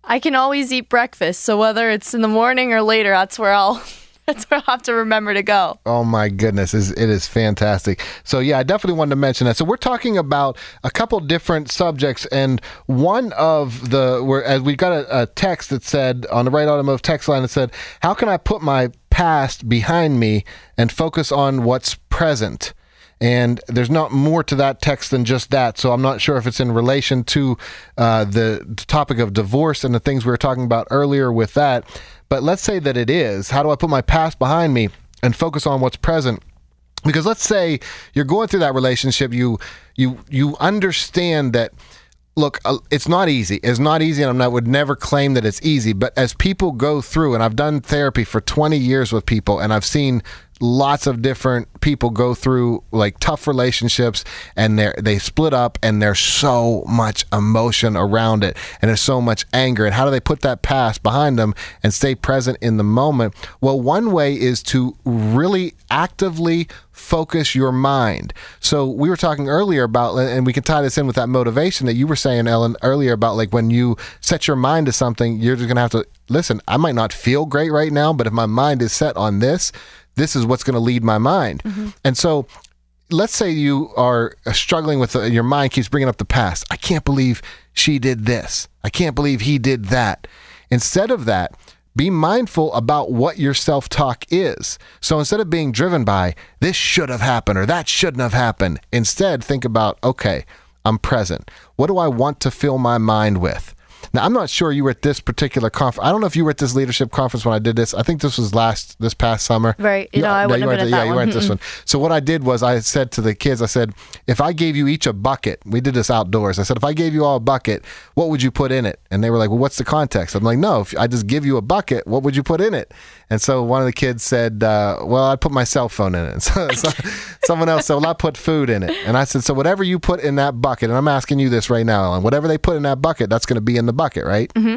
I can always eat breakfast, so whether it's in the morning or later, that's where I'll. That's where I'll have to remember to go. Oh, my goodness. It is fantastic. So, yeah, I definitely wanted to mention that. So we're talking about a couple different subjects, and one of the where as we got a, a text that said on the Wright Automotive text line, it said, how can I put my past behind me and focus on what's present? And there's not more to that text than just that. So I'm not sure if it's in relation to uh, the topic of divorce and the things we were talking about earlier with that. But let's say that it is. How do I put my past behind me and focus on what's present? Because let's say you're going through that relationship. You you you understand that, look, it's not easy. It's not easy, and I would never claim that it's easy. But as people go through, and I've done therapy for twenty years with people, and I've seen lots of different people go through like tough relationships, and they they split up, and there's so much emotion around it, and there's so much anger. And how do they put that past behind them and stay present in the moment? Well, one way is to really actively focus your mind. So we were talking earlier about, and we can tie this in with that motivation that you were saying, Ellen, earlier about like when you set your mind to something, you're just gonna have to listen. I might not feel great right now, but if my mind is set on this, this is what's going to lead my mind. Mm-hmm. And so let's say you are struggling with, the, your mind keeps bringing up the past. I can't believe she did this. I can't believe he did that. Instead of that, be mindful about what your self-talk is. So instead of being driven by this should have happened or that shouldn't have happened, instead think about, okay, I'm present. What do I want to fill my mind with? Now, I'm not sure you were at this particular conference. I don't know if you were at this leadership conference when I did this. I think this was last, this past summer. Right. You know, I wouldn't have been at that one. Yeah, you weren't at this one. So what I did was I said to the kids, I said, if I gave you each a bucket, we did this outdoors. I said, if I gave you all a bucket, what would you put in it? And they were like, well, what's the context? I'm like, no, if I just give you a bucket, what would you put in it? And so one of the kids said, uh, well, I'd put my cell phone in it. And so, so someone else said, well, I put food in it. And I said, so whatever you put in that bucket, and I'm asking you this right now, Ellen, whatever they put in that bucket, that's going to be in the bucket, right? Mm-hmm.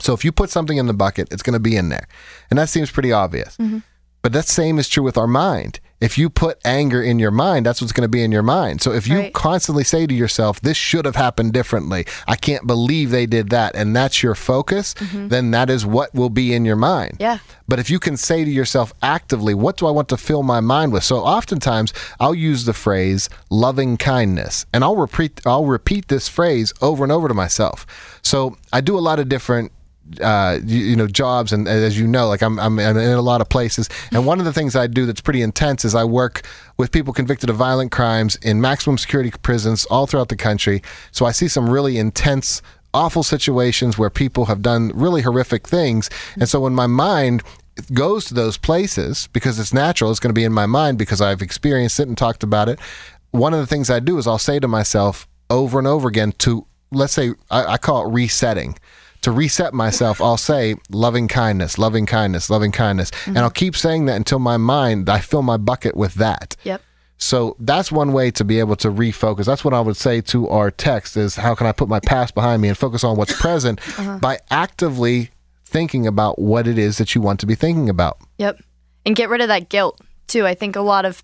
So if you put something in the bucket, it's going to be in there. And that seems pretty obvious. Mm-hmm. But that same is true with our mind. If you put anger in your mind, that's what's going to be in your mind. So if you right. constantly say to yourself, this should have happened differently, I can't believe they did that, and that's your focus, mm-hmm. then that is what will be in your mind. Yeah. But if you can say to yourself actively, what do I want to fill my mind with? So oftentimes I'll use the phrase loving kindness, and I'll repeat, I'll repeat this phrase over and over to myself. So I do a lot of different Uh, you, you know, jobs, and as you know, like I'm, I'm, I'm in a lot of places. And one of the things I do that's pretty intense is I work with people convicted of violent crimes in maximum security prisons all throughout the country. So I see some really intense, awful situations where people have done really horrific things. And so when my mind goes to those places, because it's natural, it's going to be in my mind because I've experienced it and talked about it. One of the things I do is I'll say to myself over and over again to, let's say, I, I call it resetting. To reset myself, I'll say loving kindness, loving kindness, loving kindness. Mm-hmm. And I'll keep saying that until my mind, I fill my bucket with that. Yep. So that's one way to be able to refocus. That's what I would say to our text is, how can I put my past behind me and focus on what's present uh-huh. by actively thinking about what it is that you want to be thinking about. Yep. And get rid of that guilt too. I think a lot of,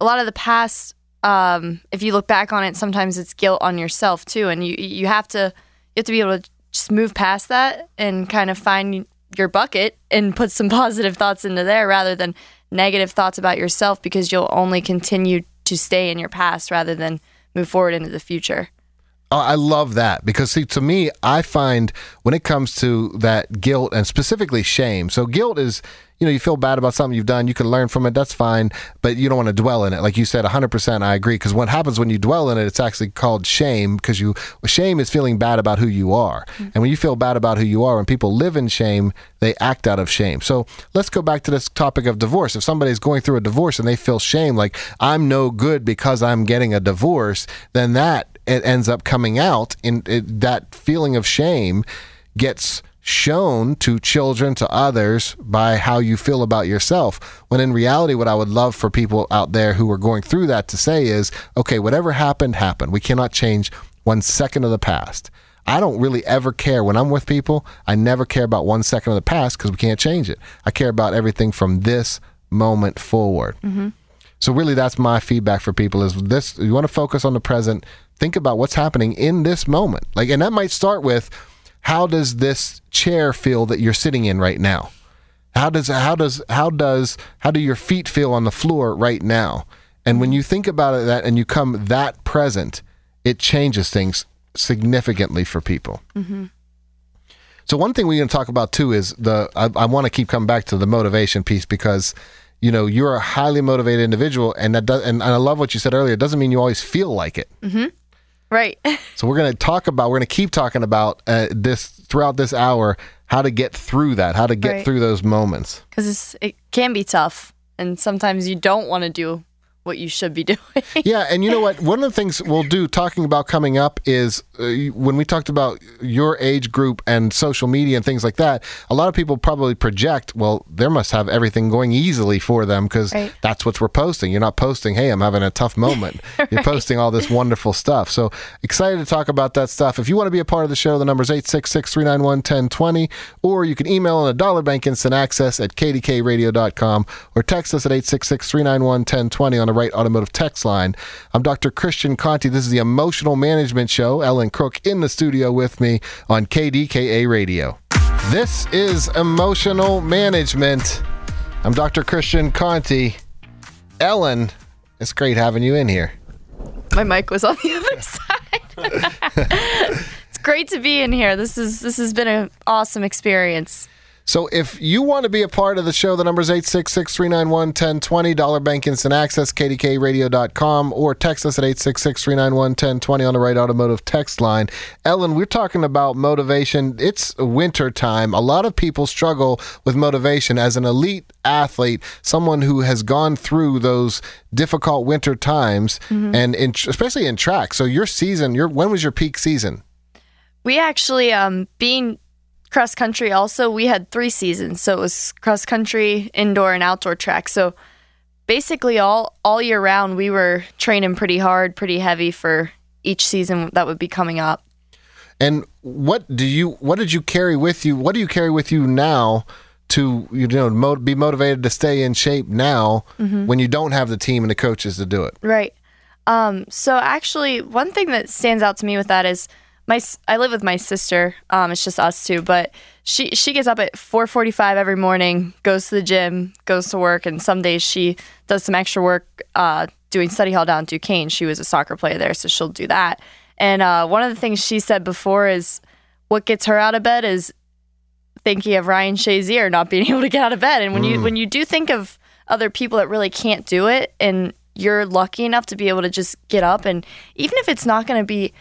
a lot of the past, um, if you look back on it, sometimes it's guilt on yourself too. And you, you have to, you have to be able to just move past that and kind of find your bucket and put some positive thoughts into there rather than negative thoughts about yourself, because you'll only continue to stay in your past rather than move forward into the future. Oh, I love that, because see, to me, I find when it comes to that guilt and specifically shame. So guilt is, you know, you feel bad about something you've done, you can learn from it, that's fine, but you don't want to dwell in it. Like you said, one hundred percent I agree, because what happens when you dwell in it, it's actually called shame, because you shame is feeling bad about who you are. Mm-hmm. And when you feel bad about who you are, when people live in shame, they act out of shame. So let's go back to this topic of divorce. If somebody's going through a divorce and they feel shame, like I'm no good because I'm getting a divorce, then that it ends up coming out, and it, that feeling of shame gets shown to children, to others, by how you feel about yourself. When in reality, what I would love for people out there who are going through that to say is, okay, whatever happened, happened. We cannot change one second of the past. I don't really ever care. When I'm with people, I never care about one second of the past because we can't change it. I care about everything from this moment forward. Mm-hmm. So really, that's my feedback for people is this: you want to focus on the present, think about what's happening in this moment. Like, and that might start with, how does this chair feel that you're sitting in right now? How does how does how does how do your feet feel on the floor right now? And when you think about it that and you come that present, it changes things significantly for people. Mm-hmm. So one thing we're going to talk about too is the I, I want to keep coming back to the motivation piece, because you know you're a highly motivated individual, and that does, and I love what you said earlier. It doesn't mean you always feel like it. Mm-hmm. Right. So we're going to talk about, we're going to keep talking about uh, this throughout this hour, how to get through that, how to get right. through those moments. Because it can be tough, and sometimes you don't want to do what you should be doing. Yeah, and you know what? One of the things we'll do talking about coming up is uh, when we talked about your age group and social media and things like that, a lot of people probably project, well, they must have everything going easily for them because right. that's what we're posting. You're not posting, hey, I'm having a tough moment. You're right. posting all this wonderful stuff. So excited to talk about that stuff. If you want to be a part of the show, the number is eight six six, three nine one, one zero two zero, or you can email on a Dollar Bank Instant Access at k d k radio dot com, or text us at eight six six, three nine one, one zero two zero on a Wright Automotive text line. I'm Doctor Christian Conti. This is the Emotional Management Show. Ellen Crook in the studio with me on K D K A Radio. This is Emotional Management. I'm Doctor Christian Conti. Ellen, it's great having you in here. My mic was on the other side. It's great to be in here. This is this has been an awesome experience. So if you want to be a part of the show, the number is eight six six, three nine one, one zero two zero, Dollar Bank Instant Access, k d k radio dot com, or text us at eight six six, three nine one, one zero two zero on the Wright Automotive text line. Ellen, we're talking about motivation. It's winter time. A lot of people struggle with motivation. As an elite athlete, someone who has gone through those difficult winter times, mm-hmm. and in, especially in track. So your season, your when was your peak season? We actually, um, being... cross country also, we had three seasons. So it was cross country, indoor, and outdoor track. So basically all, all year round, we were training pretty hard, pretty heavy for each season that would be coming up. And what do you, what did you carry with you? What do you carry with you now to, you know, mo- be motivated to stay in shape now mm-hmm. when you don't have the team and the coaches to do it? Right. Um, so actually one thing that stands out to me with that is My I live with my sister. Um, it's just us two, but she she gets up at four forty-five every morning, goes to the gym, goes to work, and some days she does some extra work uh, doing study hall down in Duquesne. She was a soccer player there, so she'll do that. And uh, one of the things she said before is what gets her out of bed is thinking of Ryan Shazier not being able to get out of bed. And when mm. you when you do think of other people that really can't do it, and you're lucky enough to be able to just get up, and even if it's not going to be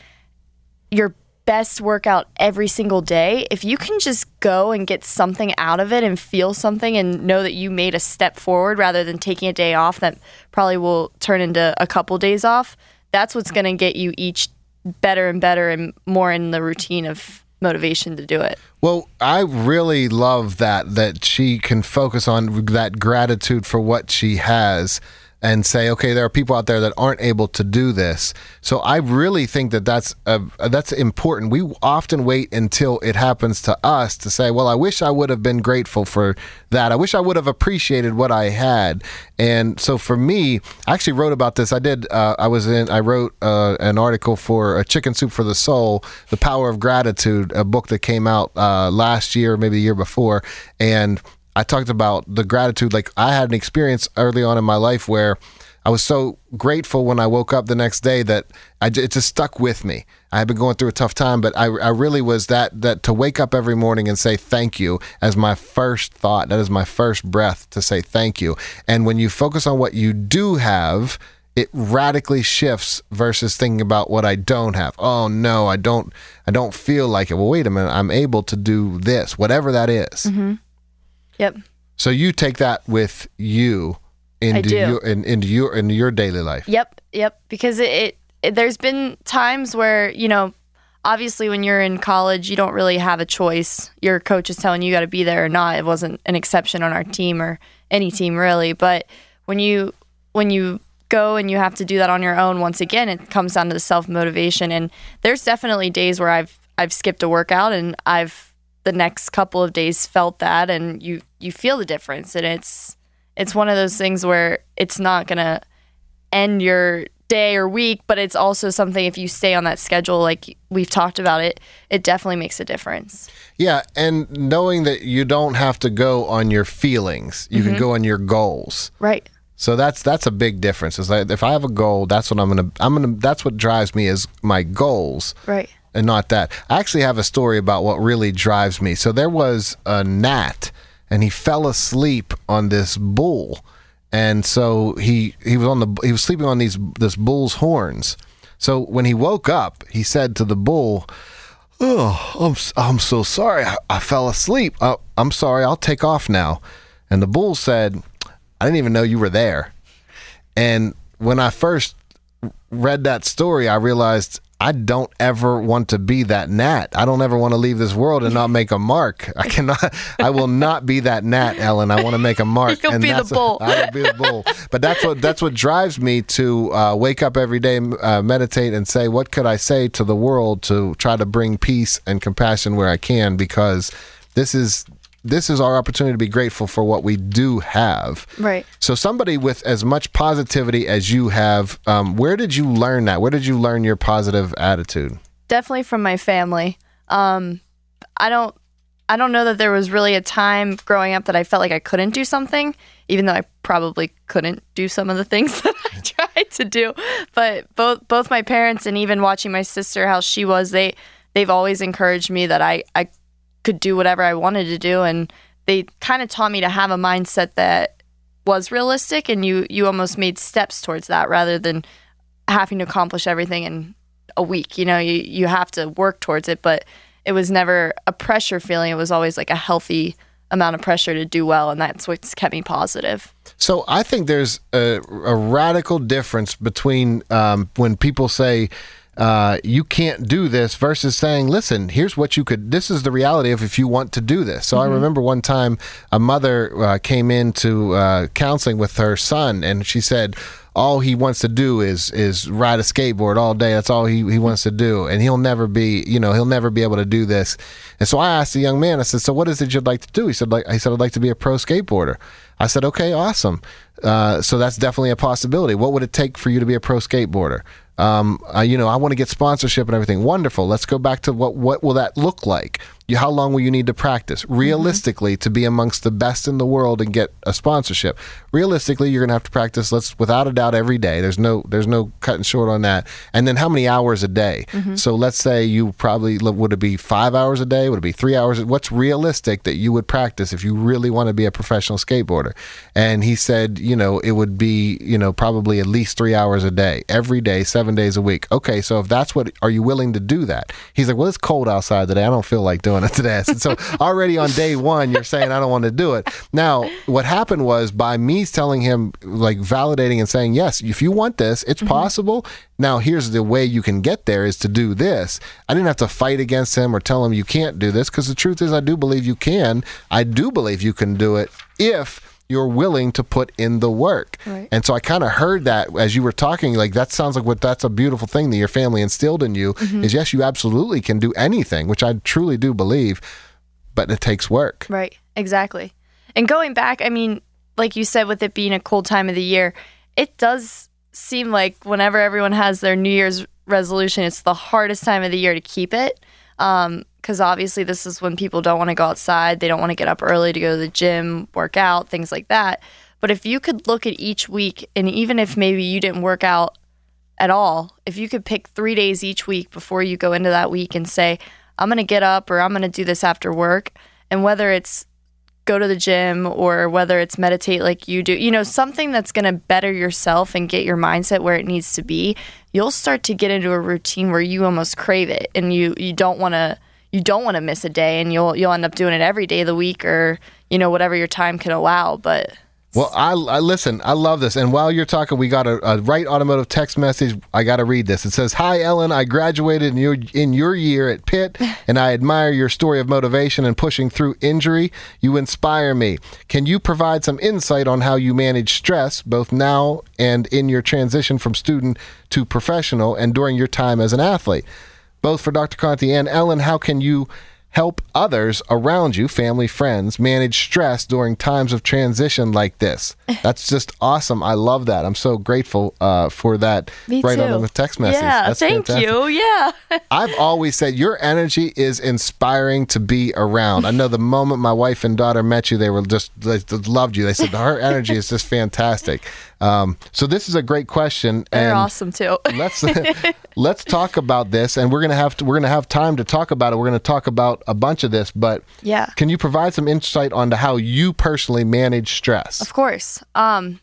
your best workout every single day, if you can just go and get something out of it and feel something and know that you made a step forward rather than taking a day off that probably will turn into a couple days off, that's what's going to get you each better and better and more in the routine of motivation to do it. Well, I really love that, that she can focus on that gratitude for what she has and say, okay, there are people out there that aren't able to do this. So I really think that that's a, that's important. We often wait until it happens to us to say, well, I wish I would have been grateful for that. I wish I would have appreciated what I had. And so for me, I actually wrote about this. I did. Uh, I was in. I wrote uh, an article for uh, Chicken Soup for the Soul, The Power of Gratitude, a book that came out uh, last year, maybe the year before, and I talked about the gratitude. Like, I had an experience early on in my life where I was so grateful when I woke up the next day that I, it just stuck with me. I had been going through a tough time, but I, I really was that, that to wake up every morning and say thank you as my first thought. That is my first breath, to say thank you. And when you focus on what you do have, it radically shifts versus thinking about what I don't have. Oh no, I don't, I don't feel like it. Well, wait a minute. I'm able to do this, whatever that is. Mm-hmm. Yep. So you take that with you into your in, into your into your daily life. Yep, yep. Because it, it, it there's been times where, you know, obviously when you're in college, you don't really have a choice. Your coach is telling you, you got to be there or not. It wasn't an exception on our team or any team really. But when you when you go and you have to do that on your own, once again, it comes down to the self motivation. And there's definitely days where I've I've skipped a workout and I've the next couple of days felt that, and you, you feel the difference. And it's, it's one of those things where it's not going to end your day or week, but it's also something, if you stay on that schedule, like we've talked about it, it definitely makes a difference. Yeah, and knowing that you don't have to go on your feelings, you mm-hmm. can go on your goals. Right. So that's that's a big difference. It's like if I have a goal, that's what I'm gonna I'm gonna that's what drives me is my goals. Right. And not that. I actually have a story about what really drives me. So there was a gnat and he fell asleep on this bull. And so he, he was on the he was sleeping on these this bull's horns. So when he woke up, he said to the bull, "Oh, I'm I'm so sorry. I, I fell asleep. I, I'm sorry. I'll take off now." And the bull said, "I didn't even know you were there." And when I first read that story, I realized I don't ever want to be that gnat. I don't ever want to leave this world and not make a mark. I cannot. I will not be that gnat, Ellen. I want to make a mark. You'll be the bull. I will be the bull. But that's what that's what drives me to uh, wake up every day, uh, meditate, and say, what could I say to the world to try to bring peace and compassion where I can? Because this is this is our opportunity to be grateful for what we do have. Right. So somebody with as much positivity as you have, um, where did you learn that? Where did you learn your positive attitude? Definitely from my family. Um, I don't, I don't know that there was really a time growing up that I felt like I couldn't do something, even though I probably couldn't do some of the things that I tried to do. But both, both my parents, and even watching my sister, how she was, they, they've always encouraged me that I, I, could do whatever I wanted to do, and they kind of taught me to have a mindset that was realistic, and you you almost made steps towards that rather than having to accomplish everything in a week. You know, you, you have to work towards it, but it was never a pressure feeling. It was always like a healthy amount of pressure to do well, and that's what's kept me positive. So I think there's a, a radical difference between um, when people say, Uh, you can't do this, versus saying, listen, here's what you could, this is the reality of if you want to do this. So mm-hmm. I remember one time a mother uh, came into uh, counseling with her son, and she said, all he wants to do is is ride a skateboard all day. That's all he, he wants to do. And he'll never be, you know, he'll never be able to do this. And so I asked the young man, I said, so what is it you'd like to do? He said, like, I said, I'd like to be a pro skateboarder. I said, okay, awesome. Uh, so that's definitely a possibility. What would it take for you to be a pro skateboarder? Um, uh, you know, I want to get sponsorship and everything. Wonderful. Let's go back to what, what will that look like? You, how long will you need to practice? Realistically, mm-hmm. to be amongst the best in the world and get a sponsorship, realistically, you're going to have to practice, let's, without a doubt, every day. There's no, there's no cutting short on that. And then how many hours a day? Mm-hmm. So let's say you probably, would it be five hours a day? Would it be three hours? What's realistic that you would practice if you really want to be a professional skateboarder? And he said, you know, it would be, you know, probably at least three hours a day, every day, seven days a week. Okay, so if that's what, are you willing to do that? He's like, well, it's cold outside today. I don't feel like doing it today. I said, so already on day one, you're saying, I don't want to do it. Now, what happened was by me telling him, like validating and saying, yes, if you want this, it's mm-hmm. possible. Now, here's the way you can get there is to do this. I didn't have to fight against him or tell him you can't do this, because the truth is I do believe you can. I do believe you can do it if you're willing to put in the work. Right. And so I kind of heard that as you were talking, like that sounds like what that's a beautiful thing that your family instilled in you mm-hmm. is yes, you absolutely can do anything, which I truly do believe, but it takes work. Right, exactly. And going back, I mean, like you said, with it being a cold time of the year, it does seem like whenever everyone has their New Year's resolution, it's the hardest time of the year to keep it. Um, Because obviously this is when people don't want to go outside. They don't want to get up early to go to the gym, work out, things like that. But if you could look at each week, and even if maybe you didn't work out at all, if you could pick three days each week before you go into that week and say, I'm going to get up, or I'm going to do this after work. And whether it's go to the gym, or whether it's meditate like you do, you know, something that's going to better yourself and get your mindset where it needs to be, you'll start to get into a routine where you almost crave it, and you, you don't want to You don't want to miss a day, and you'll you'll end up doing it every day of the week, or you know whatever your time can allow. But well, I, I listen. I love this. And while you're talking, we got a, a Wright Automotive text message. I got to read this. It says, "Hi Ellen, I graduated in your in your year at Pitt, and I admire your story of motivation and pushing through injury. You inspire me. Can you provide some insight on how you manage stress, both now and in your transition from student to professional, and during your time as an athlete?" Both for Doctor Conti and Ellen, how can you help others around you, family, friends, manage stress during times of transition like this. That's just awesome. I love that. I'm so grateful uh, for that. Me right too. On the text message. Yeah, that's thank fantastic. You. Yeah. I've always said your energy is inspiring to be around. I know the moment my wife and daughter met you, they were just they loved you. They said her energy is just fantastic. Um, so this is a great question. They're and awesome too. let's let's talk about this, and we're gonna have to, we're gonna have time to talk about it. We're gonna talk about a bunch of this, but yeah, can you provide some insight onto how you personally manage stress? Of course, um,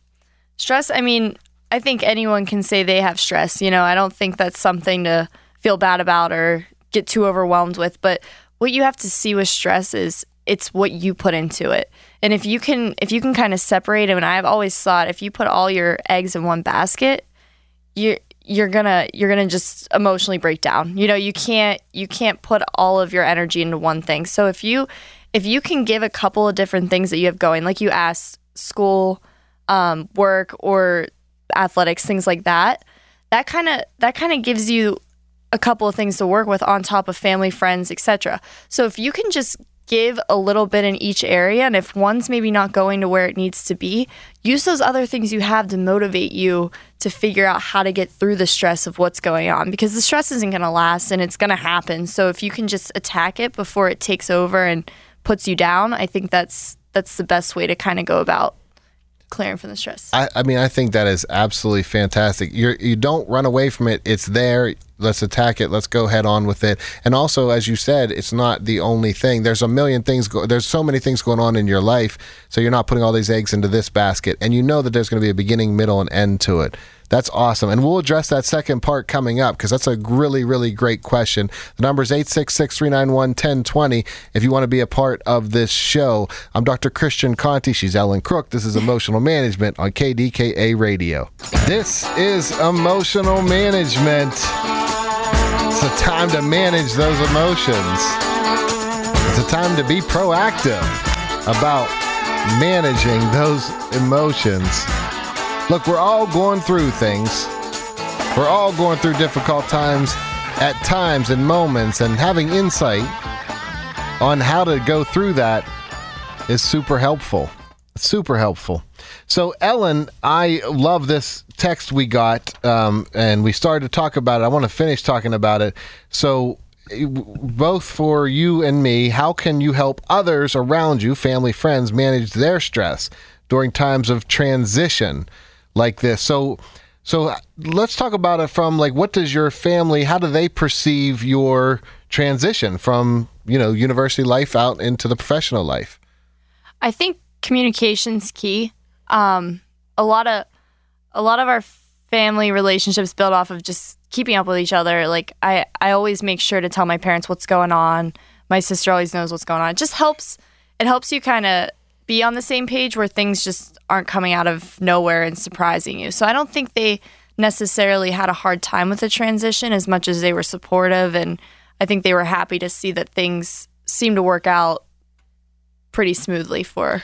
stress. I mean, I think anyone can say they have stress. You know, I don't think that's something to feel bad about or get too overwhelmed with. But what you have to see with stress is it's what you put into it. And if you can, if you can kind of separate them, and I've always thought if you put all your eggs in one basket, you you're gonna you're gonna just emotionally break down. You know, you can't you can't put all of your energy into one thing. So if you if you can give a couple of different things that you have going, like you asked, school, um, work, or athletics, things like that, that kind of that kind of gives you a couple of things to work with on top of family, friends, et cetera. So if you can just give a little bit in each area, and if one's maybe not going to where it needs to be, use those other things you have to motivate you to figure out how to get through the stress of what's going on, because the stress isn't going to last and it's going to happen. So if you can just attack it before it takes over and puts you down, I think that's that's the best way to kind of go about clearing from the stress. I, I mean, I think that is absolutely fantastic. You're, you don't run away from it. It's there. Let's attack it. Let's go head on with it. And also, as you said, it's not the only thing. There's a million things. Go- there's so many things going on in your life. So you're not putting all these eggs into this basket. And you know that there's going to be a beginning, middle, and end to it. That's awesome. And we'll address that second part coming up, because that's a really, really great question. The number is eight six six, three nine one, one zero two zero if you want to be a part of this show. I'm Doctor Christian Conti. She's Ellen Crook. This is Emotional Management on K D K A Radio. This is Emotional Management. It's a time to manage those emotions. It's a time to be proactive about managing those emotions. Look, we're all going through things. We're all going through difficult times at times and moments, and having insight on how to go through that is super helpful. Super helpful. So, Ellen, I love this text we got, um, and we started to talk about it. I want to finish talking about it. So, both for you and me, how can you help others around you, family, friends, manage their stress during times of transition like this? So, so let's talk about it from, like, what does your family, how do they perceive your transition from, you know, university life out into the professional life? I think communication's key. Um, a lot of a lot of our family relationships build off of just keeping up with each other. Like, I, I always make sure to tell my parents what's going on. My sister always knows what's going on. It just helps. It helps you kind of be on the same page where things just aren't coming out of nowhere and surprising you. So I don't think they necessarily had a hard time with the transition as much as they were supportive. And I think they were happy to see that things seemed to work out pretty smoothly for.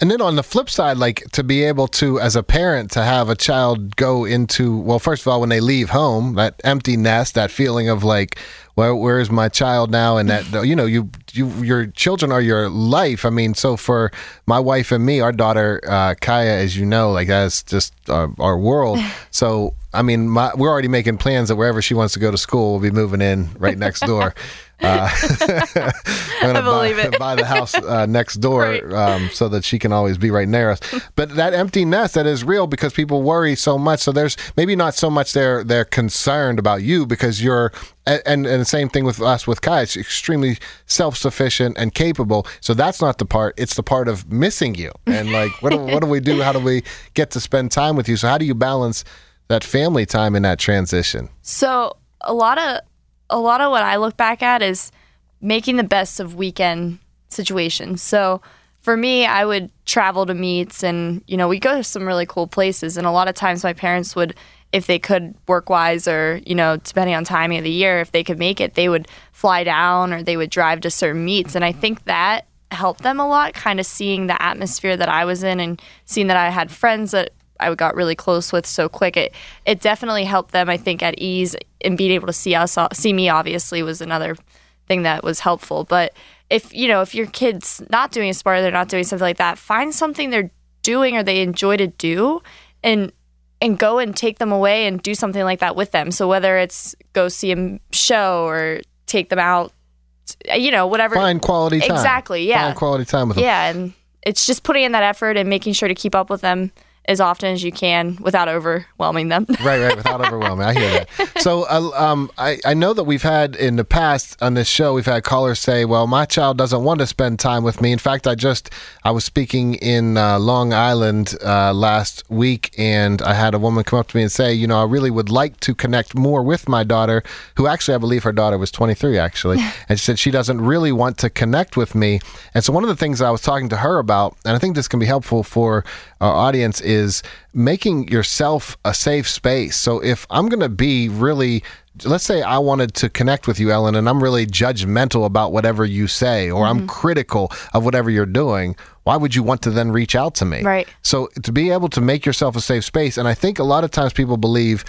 And then on the flip side, like, to be able to, as a parent, to have a child go into, well, first of all, when they leave home, that empty nest, that feeling of like, well, where is my child now? And that, you know, you, you, your children are your life. I mean, so for my wife and me, our daughter, uh, Kaya, as you know, like, that's just our, our world. So, I mean, my, we're already making plans that wherever she wants to go to school, we'll be moving in right next door. Uh, I'm gonna I believe buy, it. buy the house uh, next door, right. um, so that she can always be right near us. But that empty nest, that is real, because people worry so much. So there's maybe not so much they're they're concerned about you, because you're, and and the same thing with us with Kai. It's extremely self sufficient and capable. So that's not the part. It's the part of missing you and like what do, what do we do? How do we get to spend time with you? So how do you balance that family time in that transition? So a lot of. A lot of what I look back at is making the best of weekend situations. So for me, I would travel to meets, and, you know, we go to some really cool places. And a lot of times my parents would, if they could work-wise or, you know, depending on timing of the year, if they could make it, they would fly down or they would drive to certain meets. And I think that helped them a lot, kind of seeing the atmosphere that I was in and seeing that I had friends that I got really close with so quick. It it definitely helped them, I think, at ease, and being able to see us, see me, obviously, was another thing that was helpful. But if, you know, if your kid's not doing a sport, they're not doing something like that, find something they're doing or they enjoy to do, and and go and take them away and do something like that with them. So whether it's go see a show or take them out, you know, whatever. Find quality time. Exactly, yeah. Find quality time with them. Yeah, and it's just putting in that effort and making sure to keep up with them as often as you can without overwhelming them. Right, right, without overwhelming. I hear that. So uh, um, I, I know that we've had in the past on this show, we've had callers say, well, my child doesn't want to spend time with me. In fact, I just, I was speaking in uh, Long Island uh, last week, and I had a woman come up to me and say, you know, I really would like to connect more with my daughter, who actually, I believe her daughter was twenty-three, actually. And she said she doesn't really want to connect with me. And so one of the things I was talking to her about, and I think this can be helpful for our audience, is is making yourself a safe space. So if I'm going to be really, let's say I wanted to connect with you, Ellen, and I'm really judgmental about whatever you say, or mm-hmm. I'm critical of whatever you're doing, why would you want to then reach out to me? Right. So to be able to make yourself a safe space, and I think a lot of times people believe,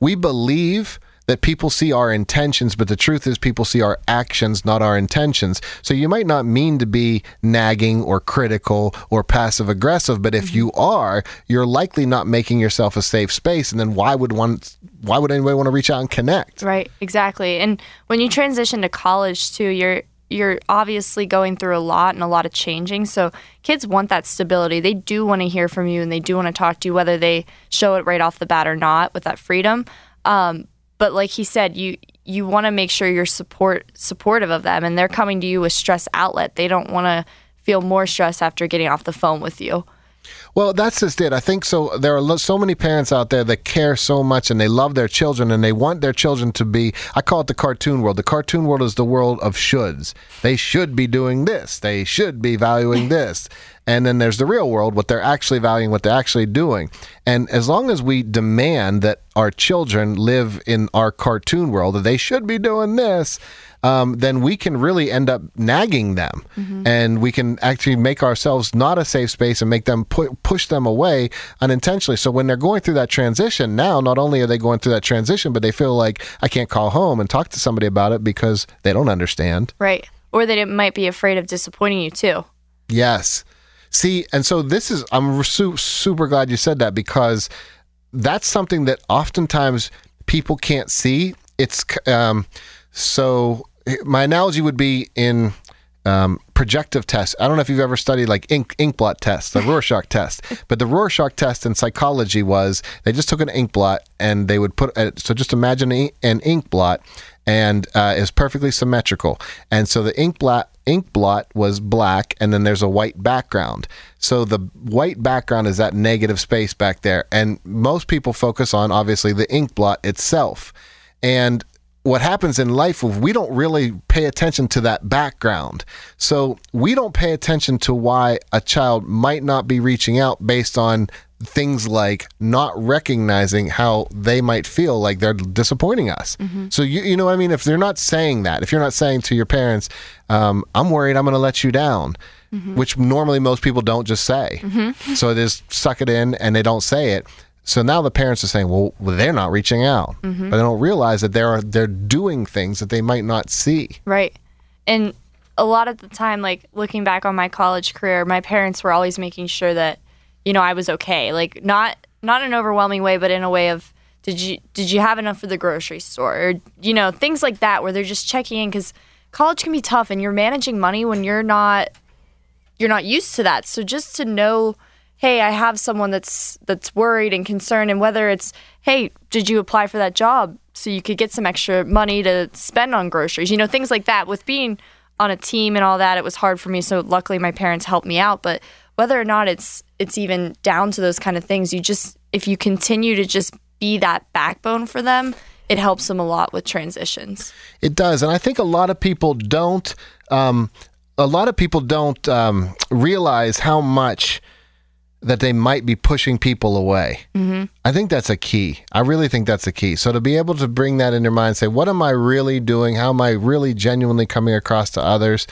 we believe that people see our intentions, but the truth is people see our actions, not our intentions. So you might not mean to be nagging or critical or passive aggressive, but if mm-hmm. you are, you're likely not making yourself a safe space. And then why would one, why would anybody want to reach out and connect? Right, exactly. And when you transition to college too, you're you're obviously going through a lot and a lot of changing. So kids want that stability. They do want to hear from you and they do want to talk to you, whether they show it right off the bat or not, with that freedom. Um, But like he said, you you want to make sure you're support supportive of them, and they're coming to you with stress outlet. They don't want to feel more stress after getting off the phone with you. Well, that's just it. I think so. There are so many parents out there that care so much and they love their children and they want their children to be, I call it the cartoon world. The cartoon world is the world of shoulds. They should be doing this. They should be valuing this. And then there's the real world, what they're actually valuing, what they're actually doing. And as long as we demand that our children live in our cartoon world, that they should be doing this, um, then we can really end up nagging them. Mm-hmm. And we can actually make ourselves not a safe space and make them pu- push them away unintentionally. So when they're going through that transition now, not only are they going through that transition, but they feel like, I can't call home and talk to somebody about it because they don't understand. Right. Or they might be afraid of disappointing you too. Yes. See, and so this is, I'm su- super glad you said that, because that's something that oftentimes people can't see. It's um, so my analogy would be in um, projective tests. I don't know if you've ever studied like ink inkblot tests, the Rorschach test, but the Rorschach test in psychology was they just took an inkblot and they would put, uh, so just imagine an inkblot, and uh, is perfectly symmetrical. And so the inkblot ink blot was black, and then there's a white background. So the white background is that negative space back there. And most people focus on, obviously, the ink blot itself. And what happens in life, we don't really pay attention to that background. So we don't pay attention to why a child might not be reaching out based on things like not recognizing how they might feel like they're disappointing us. Mm-hmm. So you you know what I mean? If they're not saying that, if you're not saying to your parents, um, I'm worried I'm going to let you down, mm-hmm. which normally most people don't just say. Mm-hmm. So they just suck it in and they don't say it. So now the parents are saying, well, they're not reaching out. Mm-hmm. But they don't realize that they're, they're doing things that they might not see. Right. And a lot of the time, like looking back on my college career, my parents were always making sure that, you know, I was okay. Like not not in an overwhelming way, but in a way of, did you did you have enough for the grocery store? Or, you know, things like that where they're just checking in, because college can be tough and you're managing money when you're not you're not used to that. So just to know, hey, I have someone that's that's worried and concerned, and whether it's, hey, did you apply for that job so you could get some extra money to spend on groceries? You know, things like that. With being on a team and all that, it was hard for me. So luckily my parents helped me out, but whether or not it's it's even down to those kind of things, you just, if you continue to just be that backbone for them, it helps them a lot with transitions. It does, and I think a lot of people don't, um, a lot of people don't um, realize how much that they might be pushing people away. Mm-hmm. I think that's a key. I really think that's a key. So to be able to bring that in your mind, say, what am I really doing? How am I really genuinely coming across to others?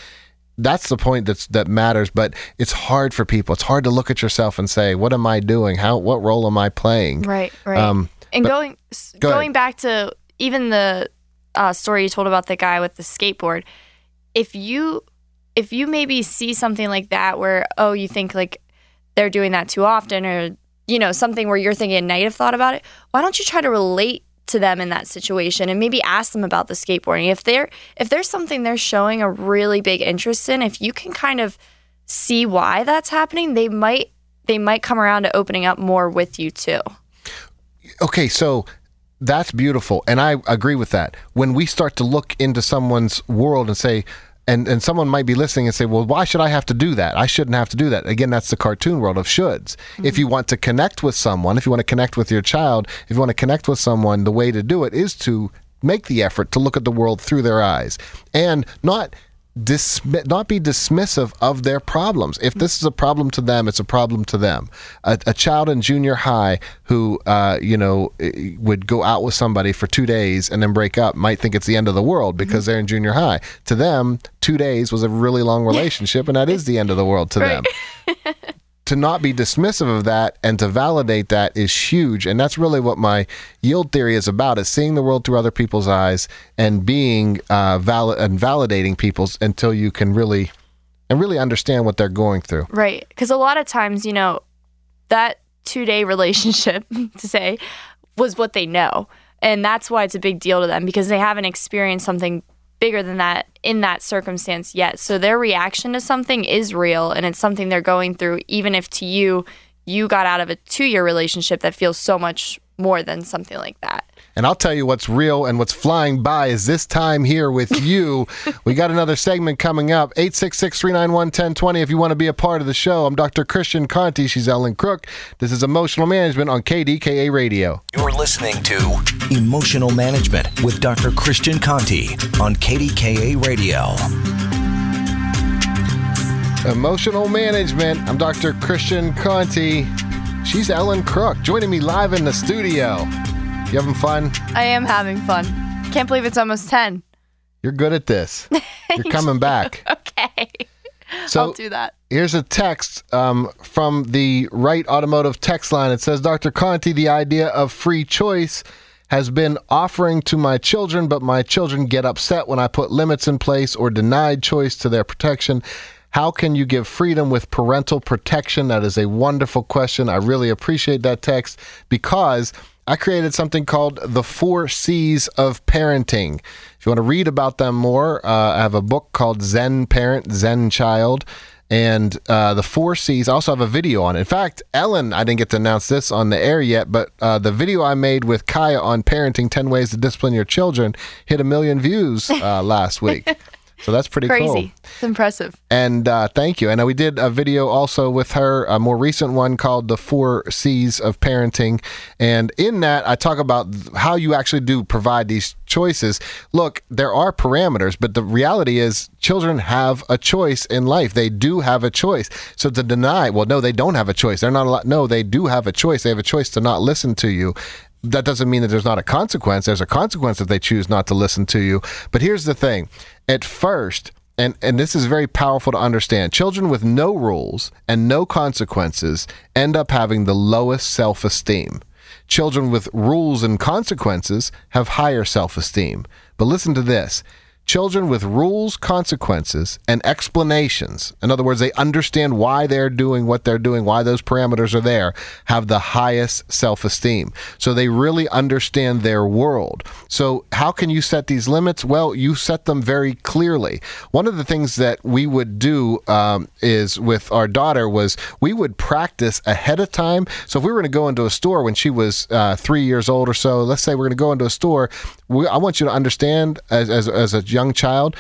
That's the point that's, that matters, but it's hard for people. It's hard to look at yourself and say, what am I doing? How? What role am I playing? Right, right. Um, and but, going go going ahead. back to even the uh, story you told about the guy with the skateboard, if you if you maybe see something like that where, oh, you think like they're doing that too often, or, you know, something where you're thinking a negative thought about it, why don't you try to relate to them in that situation and maybe ask them about the skateboarding? If they're if there's something they're showing a really big interest in, if you can kind of see why that's happening, they might they might come around to opening up more with you too. Okay, so that's beautiful, and I agree with that. When we start to look into someone's world and say, and, and someone might be listening and say, well, why should I have to do that? I shouldn't have to do that. Again, that's the cartoon world of shoulds. Mm-hmm. If you want to connect with someone, if you want to connect with your child, if you want to connect with someone, the way to do it is to make the effort to look at the world through their eyes and not Dismi- not be dismissive of their problems. If this is a problem to them, it's a problem to them. A, a child in junior high who, uh, you know, would go out with somebody for two days and then break up might think it's the end of the world because they're in junior high. To them, two days was a really long relationship, and that is the end of the world to right. them. To not be dismissive of that and to validate that is huge. And that's really what my yield theory is about, is seeing the world through other people's eyes and being uh, valid and validating people's until you can really and really understand what they're going through. Right. Because a lot of times, you know, that two-day relationship, to say, was what they know. And that's why it's a big deal to them, because they haven't experienced something bigger than that in that circumstance yet. So their reaction to something is real, and it's something they're going through, even if to you, you got out of a two-year relationship that feels so much more than something like that. And I'll tell you what's real and what's flying by is this time here with you. We got another segment coming up, eight six six, three nine one, one oh two oh. If you want to be a part of the show, I'm Doctor Christian Conti. She's Ellen Crook. This is Emotional Management on K D K A Radio. You're listening to Emotional Management with Doctor Christian Conti on K D K A Radio. Emotional Management. I'm Doctor Christian Conti. She's Ellen Crook, joining me live in the studio. You having fun? I am having fun. Can't believe it's almost ten. You're good at this. You're coming back. Okay. So I'll do that. Here's a text um, from the Wright Automotive text line. It says, Doctor Conti, the idea of free choice has been offering to my children, but my children get upset when I put limits in place or denied choice to their protection. How can you give freedom with parental protection? That is a wonderful question. I really appreciate that text, because I created something called the four C's of parenting. If you want to read about them more, uh, I have a book called Zen Parent, Zen Child, and uh, the four C's. I also have a video on it. In fact, Ellen, I didn't get to announce this on the air yet, but uh, the video I made with Kaya on parenting, ten ways to discipline your children, hit a million views uh, last week. So that's pretty Crazy. Cool. It's impressive. And uh, thank you. And we did a video also with her, a more recent one called The Four C's of Parenting. And in that, I talk about how you actually do provide these choices. Look, there are parameters, but the reality is children have a choice in life. They do have a choice. So to deny, well, no, they don't have a choice. They're not allowed. No, they do have a choice. They have a choice to not listen to you. That doesn't mean that there's not a consequence. There's a consequence if they choose not to listen to you. But here's the thing. At first, and, and this is very powerful to understand, children with no rules and no consequences end up having the lowest self-esteem. Children with rules and consequences have higher self-esteem. But listen to this. Children with rules, consequences, and explanations, in other words, they understand why they're doing what they're doing, why those parameters are there, have the highest self-esteem. So they really understand their world. So how can you set these limits? Well, you set them very clearly. One of the things that we would do um, is with our daughter was we would practice ahead of time. So if we were going to go into a store when she was uh, three years old or so, let's say we're going to go into a store, we, I want you to understand as, as, as a young child,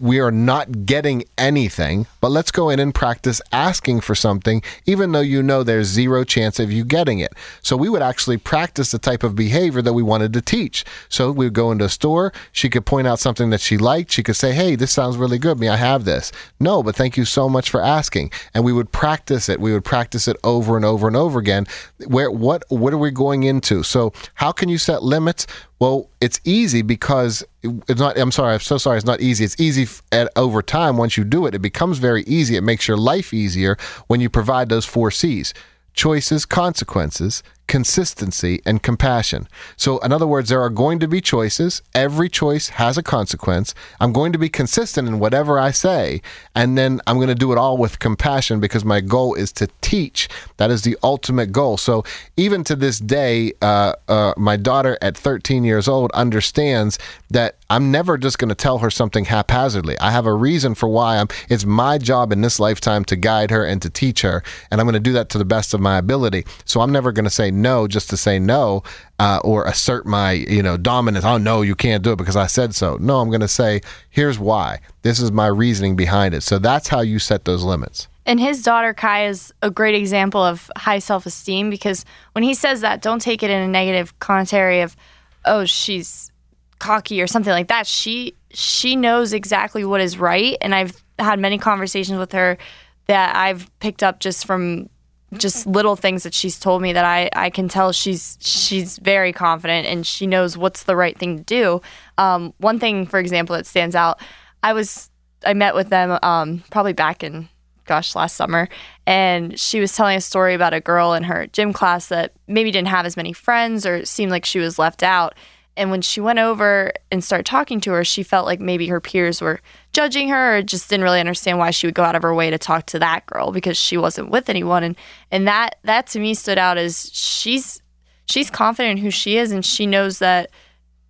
we are not getting anything, but let's go in and practice asking for something, even though you know there's zero chance of you getting it. So we would actually practice the type of behavior that we wanted to teach. So we would go into a store, she could point out something that she liked, she could say, hey, this sounds really good, may I have this? No, but thank you so much for asking. And we would practice it. We would practice it over and over and over again. Where what what are we going into? So how can you set limits? Well, it's easy because it's not, I'm sorry, I'm so sorry, it's not easy. It's easy at, over time. Once you do it, it becomes very easy. It makes your life easier when you provide those four C's: choices, consequences, consistency, and compassion. So in other words, there are going to be choices. Every choice has a consequence. I'm going to be consistent in whatever I say, and then I'm going to do it all with compassion because my goal is to teach. That is the ultimate goal. So even to this day, uh, uh, my daughter at thirteen years old understands that I'm never just going to tell her something haphazardly. I have a reason for why I'm. It's my job in this lifetime to guide her and to teach her, and I'm going to do that to the best of my ability. So I'm never going to say no just to say no uh, or assert my you know dominance. Oh, no, you can't do it because I said so. No, I'm going to say, here's why. This is my reasoning behind it. So that's how you set those limits. And his daughter, Kai, is a great example of high self-esteem because when he says that, don't take it in a negative commentary of, oh, she's cocky or something like that. She she knows exactly what is right. And I've had many conversations with her that I've picked up just from just little things that she's told me that I, I can tell she's she's very confident and she knows what's the right thing to do. Um, one thing, for example, that stands out, I was I met with them um, probably back in, gosh, last summer, and she was telling a story about a girl in her gym class that maybe didn't have as many friends or seemed like she was left out. And when she went over and started talking to her, she felt like maybe her peers were judging her or just didn't really understand why she would go out of her way to talk to that girl because she wasn't with anyone. And and that that to me stood out as she's she's confident in who she is, and she knows that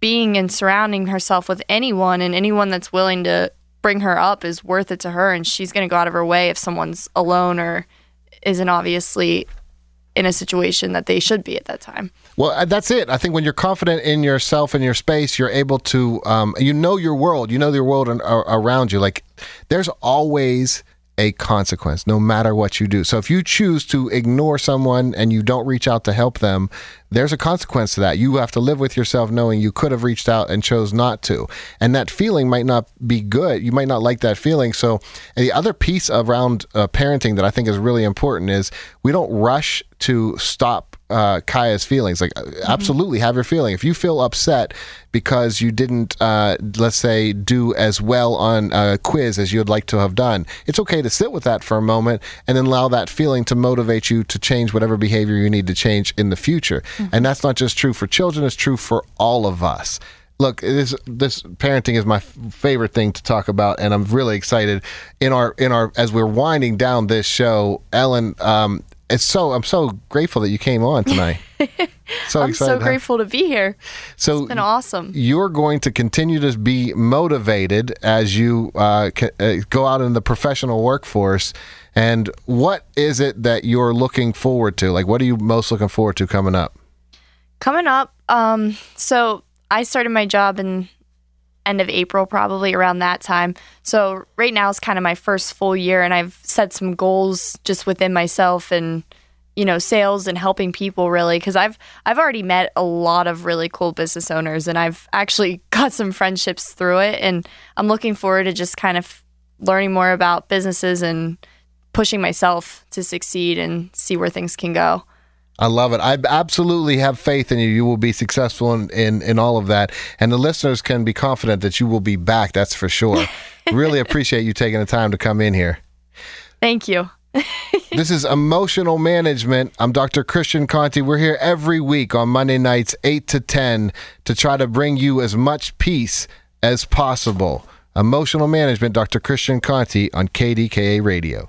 being and surrounding herself with anyone and anyone that's willing to bring her up is worth it to her, and she's going to go out of her way if someone's alone or isn't obviously in a situation that they should be at that time. Well, that's it. I think when you're confident in yourself and your space, you're able to, um, you know your world, you know your world in, uh, around you. Like, there's always a consequence, no matter what you do. So if you choose to ignore someone and you don't reach out to help them, there's a consequence to that. You have to live with yourself knowing you could have reached out and chose not to. And that feeling might not be good. You might not like that feeling. So the other piece around uh, parenting that I think is really important is we don't rush to stop uh, Kaya's feelings. Like, mm-hmm. absolutely have your feeling. If you feel upset because you didn't, uh, let's say, do as well on a quiz as you'd like to have done, it's okay to sit with that for a moment and then allow that feeling to motivate you to change whatever behavior you need to change in the future. And that's not just true for children, it's true for all of us. Look, this this parenting is my f- favorite thing to talk about, and I'm really excited. In our in our as we're winding down this show, Ellen, um, it's so I'm so grateful that you came on tonight. So I'm excited. So grateful to be here. So it's been awesome. You're going to continue to be motivated as you uh, c- uh, go out in the professional workforce. And what is it that you're looking forward to? Like, what are you most looking forward to coming up? Coming up, um, so I started my job in end of April, probably around that time. So right now is kind of my first full year, and I've set some goals just within myself and, you know, sales and helping people, really, because I've I've already met a lot of really cool business owners, and I've actually got some friendships through it, and I'm looking forward to just kind of learning more about businesses and pushing myself to succeed and see where things can go. I love it. I absolutely have faith in you. You will be successful in, in, in all of that. And the listeners can be confident that you will be back. That's for sure. Really appreciate you taking the time to come in here. Thank you. This is Emotional Management. I'm Doctor Christian Conti. We're here every week on Monday nights, eight to ten, to try to bring you as much peace as possible. Emotional Management, Doctor Christian Conti on K D K A Radio.